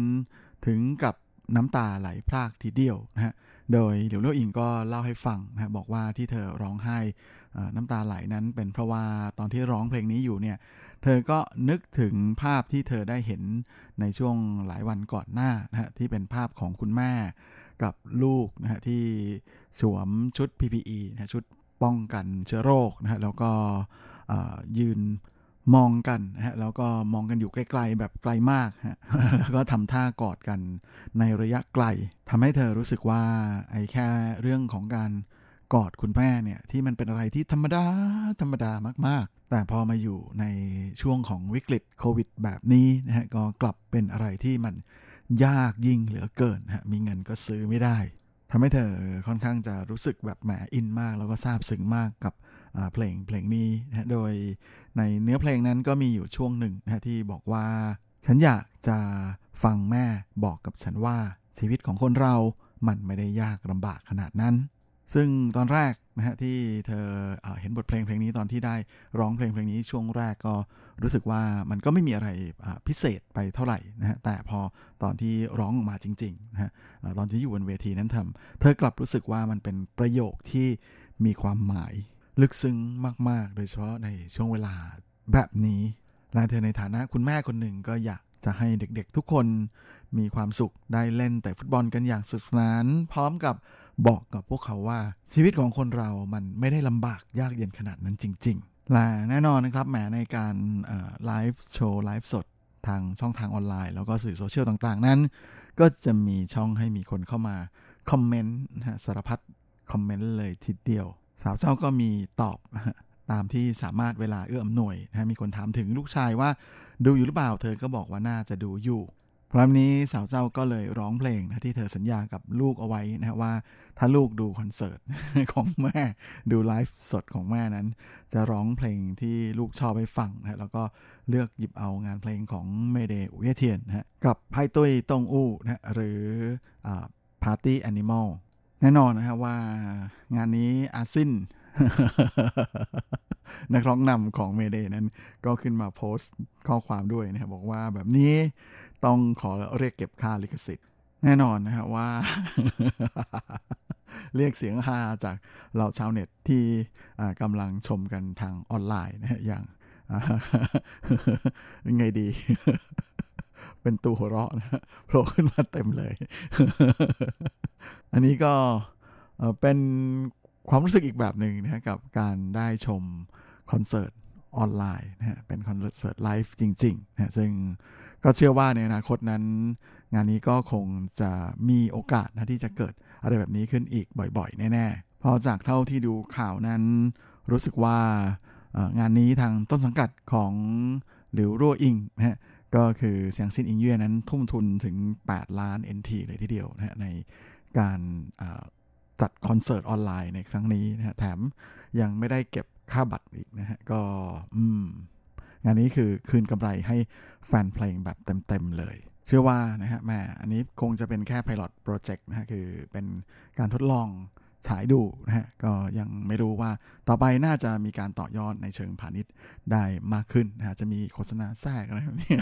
ถึงกับน้ำตาไหลพรากทีเดียวนะฮะโดยหลิวเล่าอิงก็เล่าให้ฟังนะบอกว่าที่เธอร้องไห้น้ำตาไหลนั้นเป็นเพราะว่าตอนที่ร้องเพลงนี้อยู่เนี่ยเธอก็นึกถึงภาพที่เธอได้เห็นในช่วงหลายวันก่อนหน้านะฮะที่เป็นภาพของคุณแม่กับลูกนะฮะที่สวมชุด พี พี อี นะชุดป้องกันเชื้อโรคนะฮะแล้วก็ยืนมองกันนะฮะแล้วก็มองกันอยู่ไกลๆแบบไกลมากฮะ แล้วก็ทำท่ากอดกันในระยะไกลทำให้เธอรู้สึกว่าไอ้แค่เรื่องของการกอดคุณแม่เนี่ยที่มันเป็นอะไรที่ธรรมดาธรรมดามากๆแต่พอมาอยู่ในช่วงของวิกฤตโควิดแบบนี้นะฮะก็กลับเป็นอะไรที่มันยากยิ่งเหลือเกินฮะมีเงินก็ซื้อไม่ได้ทำให้เธอค่อนข้างจะรู้สึกแบบแหมอินมากแล้วก็ซาบซึ้งมากกับเพลงเพลงนี้นะโดยในเนื้อเพลงนั้นก็มีอยู่ช่วงหนึ่งนะที่บอกว่าฉันอยากจะฟังแม่บอกกับฉันว่าชีวิตของคนเรามันไม่ได้ยากลำบากขนาดนั้นซึ่งตอนแรกนะฮะที่เธอเห็นบทเพลงเพลงนี้ตอนที่ได้ร้องเพลงเพลงนี้ช่วงแรกก็รู้สึกว่ามันก็ไม่มีอะไรพิเศษไปเท่าไหร่นะฮะแต่พอตอนที่ร้องออกมาจริงๆนะฮะตอนที่อยู่บนเวทีนั้นทำเธอกลับรู้สึกว่ามันเป็นประโยคที่มีความหมายลึกซึ้งมากๆโดยเฉพาะในช่วงเวลาแบบนี้และเธอในฐานะคุณแม่คนหนึ่งก็อยากจะให้เด็กๆทุกคนมีความสุขได้เล่นแต่ฟุตบอลกันอย่างสนุกสนานพร้อมกับบอกกับพวกเขาว่าชีวิตของคนเรามันไม่ได้ลำบากยากเย็นขนาดนั้นจริงๆและแน่นอนนะครับแหมในการไลฟ์โชว์ไลฟ์สดทางช่องทางออนไลน์แล้วก็สื่อโซเชียลต่างๆนั้นก็จะมีช่องให้มีคนเข้ามาคอมเมนต์สารพัดคอมเมนต์เลยทีเดียวสาวเจ้าก็มีตอบตามที่สามารถเวลาเอื้ออำนวยนะมีคนถามถึงลูกชายว่าดูอยู่หรือเปล่าเธอก็บอกว่าน่าจะดูอยู่เพราะนี้สาวเจ้าก็เลยร้องเพลงนะที่เธอสัญญากับลูกเอาไว้นะว่าถ้าลูกดูคอนเสิร์ตของแม่ดูไลฟ์สดของแม่นั้นจะร้องเพลงที่ลูกชอบไปฟังนะแล้วก็เลือกหยิบเอางานเพลงของเมเดอุยเทียนนะกับไพ่ตุ้ยตงอู้นะหรือพาร์ตี้แอนิมอลแน่นอนนะครับว่างานนี้อาซินนักร้องนำของเมเดนั้นก็ขึ้นมาโพสต์ข้อความด้วยนะครับบอกว่าแบบนี้ต้องขอเรียกเก็บค่าลิขสิทธิ์แน่นอนนะครับว่า เรียกเสียงฮาจากเหล่าชาวเน็ตที่กำลังชมกันทางออนไลน์นะอย่าง ยังไงดีเป็นตูหัวเราะนะโผล่ขึ้นมาเต็มเลยอันนี้ก็เป็นความรู้สึกอีกแบบหนึ่งนะกับการได้ชมคอนเสิร์ตออนไลน์นะฮะเป็นคอนเสิร์ตไลฟ์จริงๆนะซึ่งก็เชื่อว่าในอนาคตนั้นงานนี้ก็คงจะมีโอกาสนะที่จะเกิดอะไรแบบนี้ขึ้นอีกบ่อยๆแน่ๆเพราะจากเท่าที่ดูข่าวนั้นรู้สึกว่างานนี้ทางต้นสังกัดของหลิวรั่วอิงนะฮะก็คือเซียงซินอิงเย่นั้นทุ่มทุนถึงแปดล้านเอ็นทีเลยทีเดียวนะฮะในการจัดคอนเสิร์ตออนไลน์ในครั้งนี้นะฮะแถมยังไม่ได้เก็บค่าบัตรอีกนะฮะก็อืมงานนี้คือคืนกำไรให้แฟนเพลงแบบเต็มๆเลยเชื่อว่านะฮะแม่อันนี้คงจะเป็นแค่ Pilot Project นะฮะคือเป็นการทดลองฉายดูนะฮะก็ยังไม่รู้ว่าต่อไปน่าจะมีการต่อยอดในเชิงพาณิชย์ได้มากขึ้นนะฮะจะมีโฆษณาแทรกอะไรแบบนี้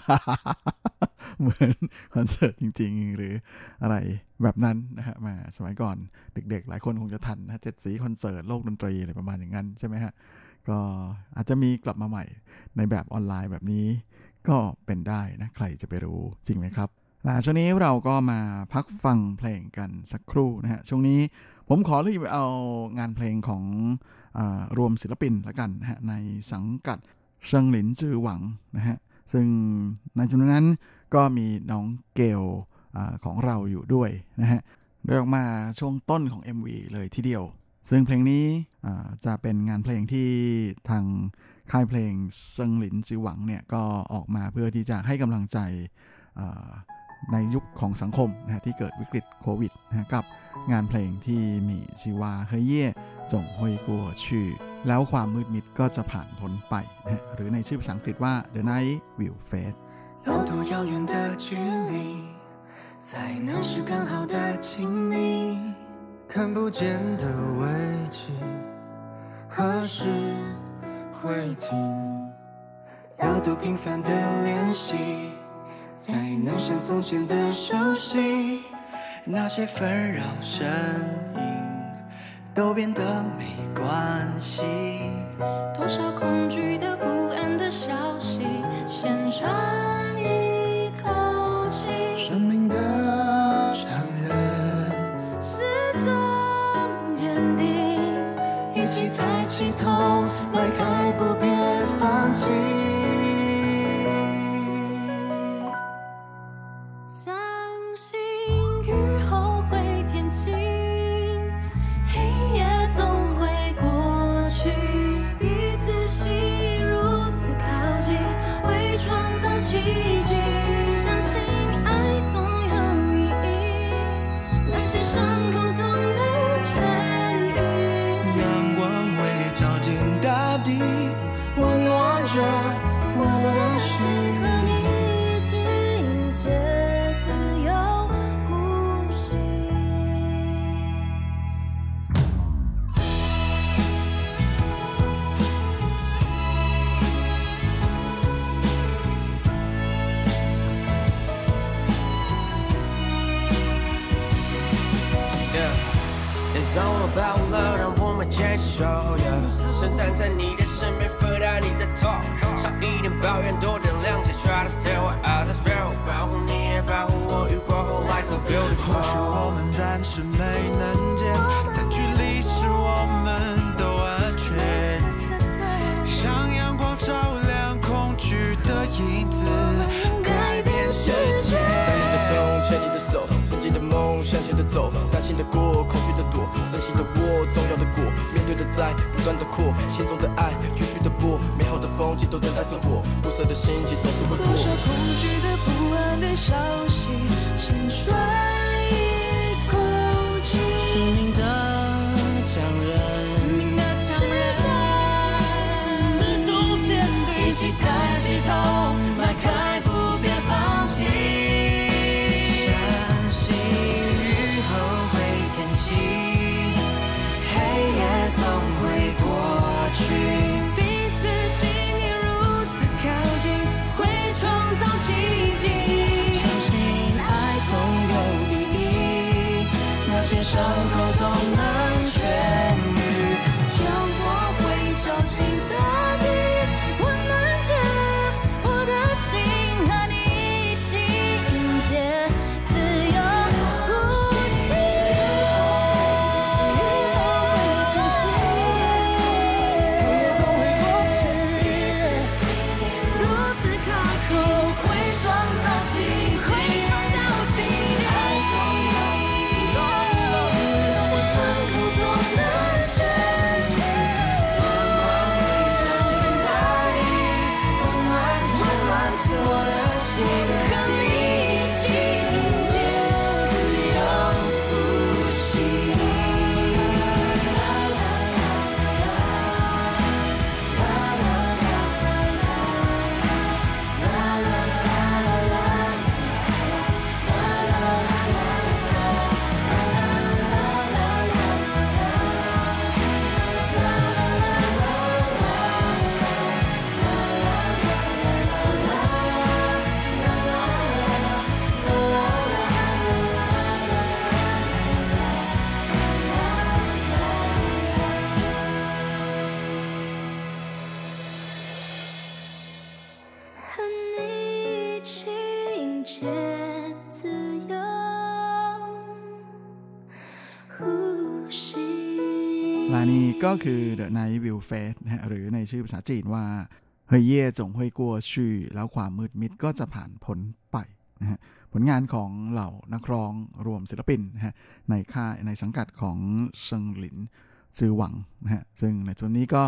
เหมือนคอนเสิร์ตจริงๆหรืออะไรแบบนั้นนะฮะมาสมัยก่อนเด็กๆหลายคนคงจะทันนะเจ็ดสีคอนเสิร์ตโลกดนตรีอะไรประมาณอย่างนั้นใช่ไหมฮะก็อาจจะมีกลับมาใหม่ในแบบออนไลน์แบบนี้ก็เป็นได้นะใครจะไปรู้จริงไหมครับและช่วงนี้เราก็มาพักฟังเพลงกันสักครู่นะฮะช่วงนี้ผมขอเลือกเอางานเพลงของเอ่อรวมศิลปินละกันนะฮะในสังกัดเซิงหลินจือหวังนะฮะซึ่งในจำนวนนั้นก็มีน้องเกลของเราอยู่ด้วยนะฮะเลือกมาช่วงต้นของ เอ็ม วี เลยทีเดียวซึ่งเพลงนี้จะเป็นงานเพลงที่ทางค่ายเพลงเซิงหลินจือหวังเนี่ยก็ออกมาเพื่อที่จะให้กำลังใจในยุคของสังคมนะที่เกิดวิกฤตโควิดนะกับงานเพลงที่มีชื่อว่าเฮยเย่จงฮวยกัวชื่อแล้วความมืดมิดก็จะผ่านพ้นไปนะหรือในชื่อภาษาอังกฤษว่า The Night Will Fade 有多遥远的距离才能是更好的亲密看不见的危机何时会停要多频繁的联系才能像从前的熟悉那些纷扰身影都变得没关系多少恐惧的不安的消息先喘一口气生命的常人始终坚定一起抬起头迈开步别放弃阳光会照进大地温暖ลานี่ก็คือ The Night Will Fade นะฮะหรือในชื่อภาษาจีนว่าเฮยเย่จงเฮยกัวชื่อแล้วความมืดมิดก็จะผ่านพ้นไปนะฮะผลงานของเหล่านักร้องรวมศิลปินนะฮะในค่ายในสังกัดของเซิงหลินซือหวังนะฮะซึ่งในช่วงนี้ก็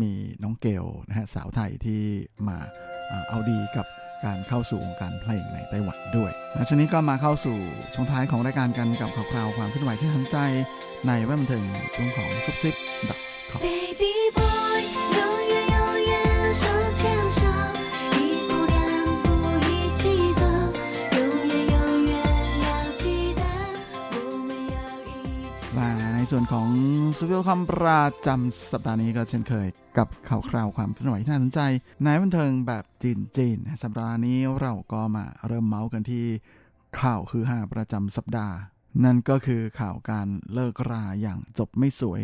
มีน้องเกลนะฮะสาวไทยที่มาเอาดีกับการเข้าสู่วงการเพลงในไต้หวันด้วยและช่วงนี้ก็มาเข้าสู่ช่วงท้ายของรายการกันกับข่าวคราวความเคลื่อนไหวที่ทันใจในแวดบันเทิงช่วงของซุปซิปดักคอส่วนของซุปเปอร์คอมประจำสัปดาห์นี้ก็เช่นเคยกับข่าวคราวความเคลื่อนไหวที่น่าสนใจในบันเทิงแบบจีนๆสัปดาห์นี้เราก็มาเริ่มเมาส์กันที่ข่าวคือฮาประจำสัปดาห์นั่นก็คือข่าวการเลิกราอย่างจบไม่สวย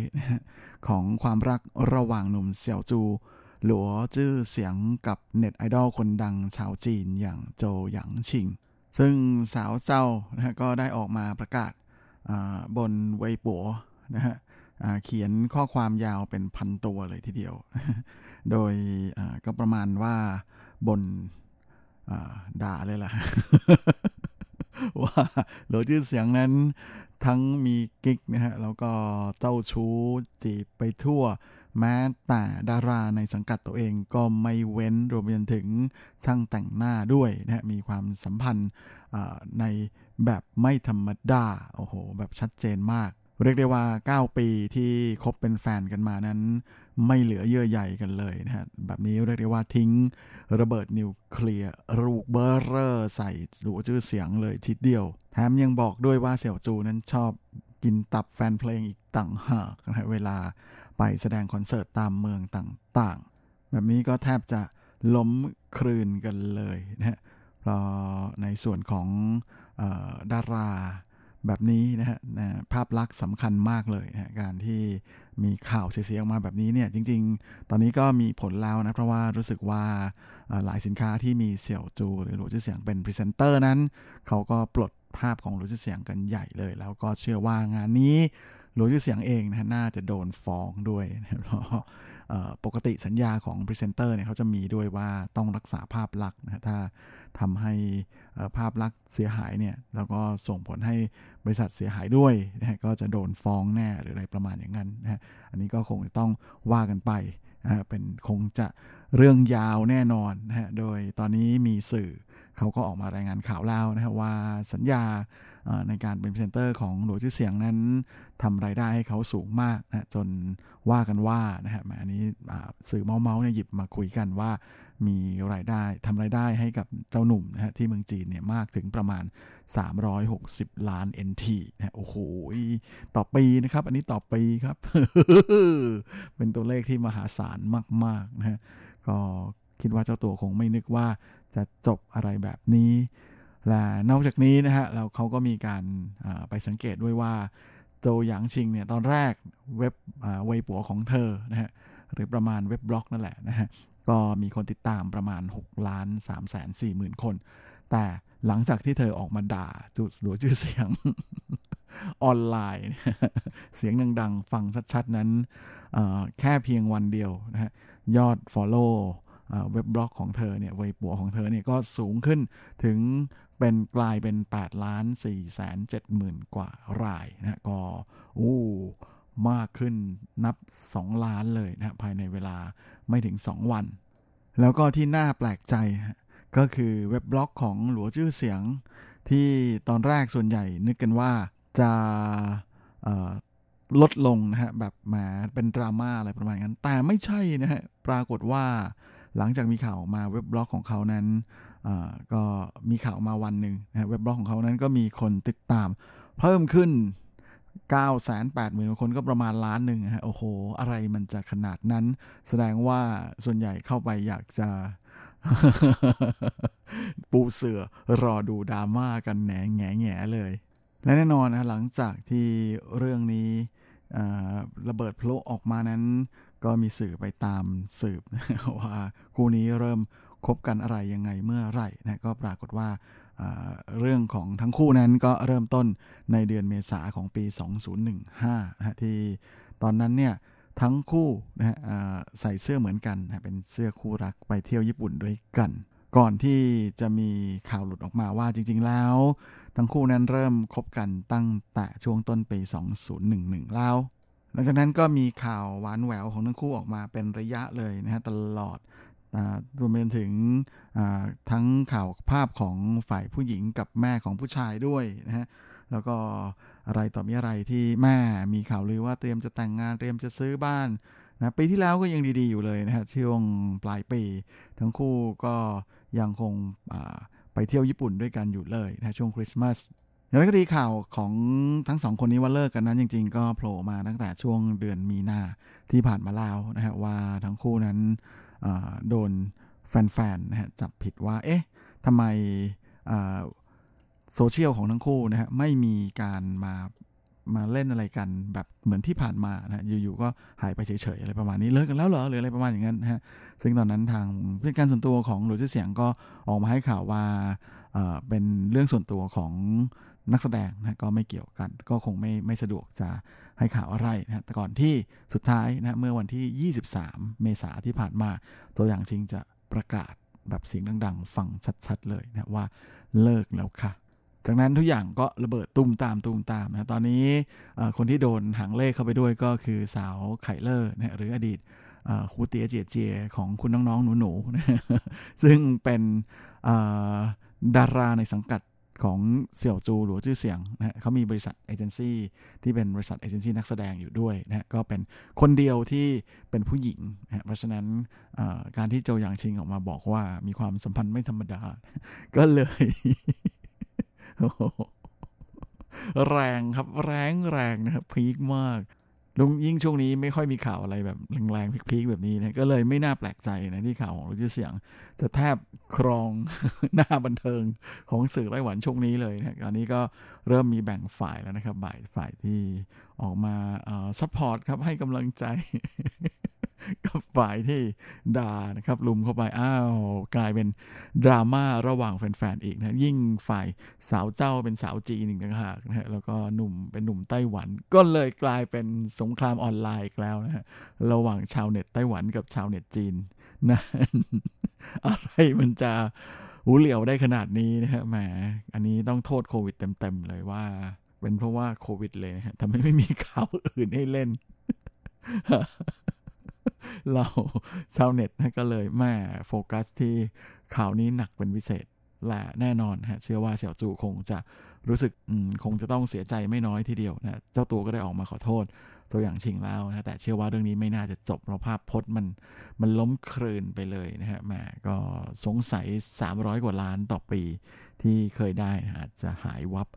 ของความรักระหว่างหนุ่มเสี่ยวจูหลัวจื้อเสียงกับเน็ตไอดอลคนดังชาวจีนอย่างโจหยางชิงซึ่งสาวเจ้าก็ได้ออกมาประกาศบนเว็บปัวนะฮะเขียนข้อความยาวเป็นพันตัวเลยทีเดียวโดยก็ประมาณว่าบนด่าเลยล่ะ ว่าหลัวจื้อเสียงนั้นทั้งมีกิ๊กนะฮะแล้วก็เจ้าชู้จีบไปทั่วแม้แต่ดาราในสังกัดตัวเองก็ไม่เว้นรวมไปถึงช่างแต่งหน้าด้วยนะฮะมีความสัมพันธ์ในแบบไม่ธรรมดาโอ้โหแบบชัดเจนมากเรียกได้ว่าเก้าปีที่คบเป็นแฟนกันมานั้นไม่เหลือเยื่อใยกันเลยนะฮะแบบนี้เรียกได้ว่าทิ้งระเบิดนิวเคลียร์ลูกเบอร์เรอใส่หลัวจื้อเสียงเลยทีเดียวแถมยังบอกด้วยว่าเสี่ยวจูนั้นชอบกินตับแฟนเพลงอีกต่างหากนะเวลาไปแสดงคอนเสิร์ตตามเมืองต่างๆแบบนี้ก็แทบจะล้มคลืนกันเลยนะฮะเพราะในส่วนของเอ่อดาราแบบนี้นะฮะภาพลักษณ์สำคัญมากเลยนะการที่มีข่าวเสียๆออกมาแบบนี้เนี่ยจริงๆตอนนี้ก็มีผลแล้วนะเพราะว่ารู้สึกว่าหลายสินค้าที่มีเสี่ยวจูหรือหลัวจื้อเสียงเป็นพรีเซนเตอร์นั้นเขาก็ปลดภาพของหลัวจื้อเสียงกันใหญ่เลยแล้วก็เชื่อว่างานนี้หลัวจื้อเสียงเองนะน่าจะโดนฟ้องด้วยนะเพราะปกติสัญญาของพรีเซนเตอร์เนี่ยเขาจะมีด้วยว่าต้องรักษาภาพลักษณ์นะถ้าทำให้ภาพลักษณ์เสียหายเนี่ยแล้วก็ส่งผลให้บริษัทเสียหายด้วยนะก็จะโดนฟ้องแน่หรืออะไรประมาณอย่างนั้นนะอันนี้ก็คงต้องว่ากันไปนะเป็นคงจะเรื่องยาวแน่นอนนะโดยตอนนี้มีสื่อเขาก็ออกมารายงานข่าวแล้วนะครับว่าสัญญาในการเป็นพรีเซนเตอร์ของหลัวจื้อเสียงนั้นทำรายได้ให้เขาสูงมากนะจนว่ากันว่านะฮะอันนี้สื่อเมาๆเนี่ยหยิบมาคุยกันว่ามีรายได้ทำรายได้ให้กับเจ้าหนุ่มนะฮะที่เมืองจีนเนี่ยมากถึงประมาณสามร้อยหกสิบล้าน เอ็น ที นะฮะโอ้โหต่อปีนะครับอันนี้ต่อปีครับ เป็นตัวเลขที่มหาศาลมากๆนะฮะก็คิดว่าเจ้าตัวคงไม่นึกว่าจะจบอะไรแบบนี้และนอกจากนี้นะฮะแล้วเขาก็มีการไปสังเกตด้วยว่าโจหยางชิงเนี่ยตอนแรกเว็บเว็บปัวของเธอนะฮะหรือประมาณเว็บบล็อกนั่นแหละนะฮะก็มีคนติดตามประมาณ หกล้านสามแสนสี่หมื่น คนแต่หลังจากที่เธอออกมาด่าจุดหลัวจื้อเสียง ออนไลน์ เสียงดังๆฟังชัดๆนั้นแค่เพียงวันเดียวนะฮะยอด followเว็บบล็อกของเธอเนี่ยเว็บปัวของเธอเนี่ยก็สูงขึ้นถึงเป็นกลายเป็น แปดล้านสี่แสนเจ็ดหมื่น กว่ารายนะก็อู้มากขึ้นนับสองล้านเลยนะภายในเวลาไม่ถึงสองวันแล้วก็ที่น่าแปลกใจก็คือเว็บบล็อกของหลัวจื้อเสียงที่ตอนแรกส่วนใหญ่นึกกันว่าจะลดลงนะฮะแบบแหมเป็นดราม่าอะไรประมาณนั้นแต่ไม่ใช่นะฮะปรากฏว่าหลังจากมีข่าวมาเว็บบล็อกของเขานั้นก็มีข่าวมาวันหนึ่งนะเว็บบล็อกของเขานั้นก็มีคนติดตามเพิ่มขึ้น เก้าแสนแปดหมื่น คนก็ประมาณล้านหนึ่งฮะโอ้โหอะไรมันจะขนาดนั้นแสดงว่าส่วนใหญ่เข้าไปอยากจะปูเสือรอดูดราม่ากันแหงแง่เลยและแน่นอนนะหลังจากที่เรื่องนี้ระเบิดพลุออกมานั้นก็มีสื่อไปตามสืบว่าคู่นี้เริ่ม คบกันอะไรยังไงเมื่อไหร่นะก็ปรากฏว่าเรื่องของทั้งคู่นั้นก็เริ่มต้นในเดือนเมษาของปีสองพันสิบห้านะที่ตอนนั้นเนี่ยทั้งคู่นะฮะใส่เสื้อเหมือนกันนะเป็นเสื้อคู่รักไปเที่ยวญี่ปุ่นด้วยกันก่อนที่จะมีข่าวหลุดออกมาว่าจริงๆแล้วทั้งคู่นั้นเริ่มคบกันตั้งแต่ช่วงต้นปีสองพันสิบเอ็ดแล้วหลังจากนั้นก็มีข่าวหวานแหววของทั้งคู่ออกมาเป็นระยะเลยนะฮะตลอดรวมไปถึงทั้งข่าวภาพของฝ่ายผู้หญิงกับแม่ของผู้ชายด้วยนะฮะแล้วก็อะไรต่อมีอะไรที่แม่มีข่าวลือว่าเตรียมจะแต่งงานเตรียมจะซื้อบ้านนะปีที่แล้วก็ยังดีๆอยู่เลยนะฮะช่วงปลายปีทั้งคู่ก็ยังคงไปเที่ยวญี่ปุ่นด้วยกันอยู่เลยนะช่วงคริสต์มาสอย่างไรก็ดีข่าวของทั้งสองคนนี้ว่าเลิกกันนั้นจริงๆก็โผล่มาตั้งแต่ช่วงเดือนมีนาที่ผ่านมาแล้วนะฮะว่าทั้งคู่นั้นโดนแฟนๆนะฮะจับผิดว่าเอ๊ะทำไมโซเชียลของทั้งคู่นะฮะไม่มีการมามาเล่นอะไรกันแบบเหมือนที่ผ่านมานะอยู่ๆก็หายไปเฉยๆอะไรประมาณนี้เลิกกันแล้วเหรอหรืออะไรประมาณอย่างนั้นฮะซึ่งตอนนั้นทางผู้จัดการส่วนตัวของหลุยส์เสียงก็ออกมาให้ข่าวว่าเอ่อเป็นเรื่องส่วนตัวของนักแสดงนะก็ไม่เกี่ยวกันก็คงไม่ไม่สะดวกจะให้ข่าวอะไรนะแต่ก่อนที่สุดท้ายนะเมื่อวันที่ยี่สิบสามเมษายนที่ผ่านมาตัวอย่างชิงจะประกาศแบบเสียงดังๆฟังชัดๆเลยนะว่าเลิกแล้วค่ะจากนั้นทุกอย่างก็ระเบิดตุ้มตามตุ้มตามนะตอนนี้คนที่โดนหางเลขเข้าไปด้วยก็คือสาวไคเลอร์นะหรืออดีตครูเตี๋ยเจียเจียของคุณน้องๆหนูๆนะซึ่งเป็นดาราในสังกัดของเสี่ยวจูหรือชื่อเสียงนะเขามีบริษัทเอเจนซี่ที่เป็นบริษัทเอเจนซี่นักแสดงอยู่ด้วยนะก็เป็นคนเดียวที่เป็นผู้หญิงนะเพราะฉะนั้นการที่โจหยางชิงออกมาบอกว่ามีความสัมพันธ์ไม่ธรรมดาก็เลยแรงครับแรงแรงนะครับพีคมากลุงยิ่งช่วงนี้ไม่ค่อยมีข่าวอะไรแบบแรงๆพีคๆแบบนี้นะก็เลยไม่น่าแปลกใจนะที่ข่าวของหลุยส์เสียงจะแทบครองหน้าบันเทิงของสื่อไต้หวันช่วงนี้เลยนะตอนนี้ก็เริ่มมีแบ่งฝ่ายแล้วนะครับฝ่ายที่ออกมาเอ่อซัพพอร์ตครับให้กำลังใจกับฝ่ายที่ด่านะครับลุมเข้าไปอ้าวกลายเป็นดราม่าระหว่างแฟนๆอีกนะยิ่งฝ่ายสาวเจ้าเป็นสาวจีนอีกต่างหากนะฮะแล้วก็หนุ่มเป็นหนุ่มไต้หวันก็เลยกลายเป็นสงครามออนไลน์อีกแล้วนะฮะระหว่างชาวเน็ตไต้หวันกับชาวเน็ตจีนนะอะไรมันจะหูเหลี่ยวได้ขนาดนี้นะฮะแหมอันนี้ต้องโทษโควิดเต็มๆเลยว่าเป็นเพราะว่าโควิดเลยนะฮะทำให้ไม่มีข่าวอื่นให้เล่นเราชาวเน็ตนะก็เลยแม่โฟกัสที่ข่าวนี้หนักเป็นพิเศษและแน่นอนฮะเชื่อว่าเสี่ยวจูคงจะรู้สึกคงจะต้องเสียใจไม่น้อยทีเดียวนะเจ้าตัวก็ได้ออกมาขอโทษตัวอย่างชิงแล้วนะแต่เชื่อว่าเรื่องนี้ไม่น่าจะจบเพราะภาพพจน์มันมันล้มคลืนไปเลยนะฮะแม่ก็สงสัยสามร้อยกว่าล้านต่อปีที่เคยได้นะอาจจะหายวับ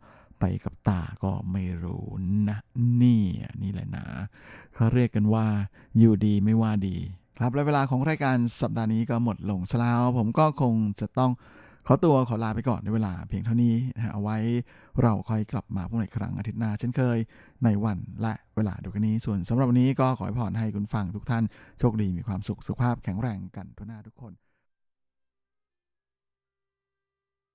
ไปกับตาก็ไม่รู้นะนี่นี่แหละนะเขาเรียกกันว่าอยู่ดีไม่ว่าดีครับและเวลาของรายการสัปดาห์นี้ก็หมดลงแล้วผมก็คงจะต้องขอตัวขอลาไปก่อนในเวลาเพียงเท่านี้นะเอาไว้เราค่อยกลับมาพบกันอีกครั้งอาทิตย์หน้าเช่นเคยในวันและเวลาเดียวกันนี้ส่วนสำหรับวันนี้ก็ขอให้พรให้คุณฟังทุกท่านโชคดีมีความสุขสุขภาพแข็งแรงกันทุกหน้าทุกคน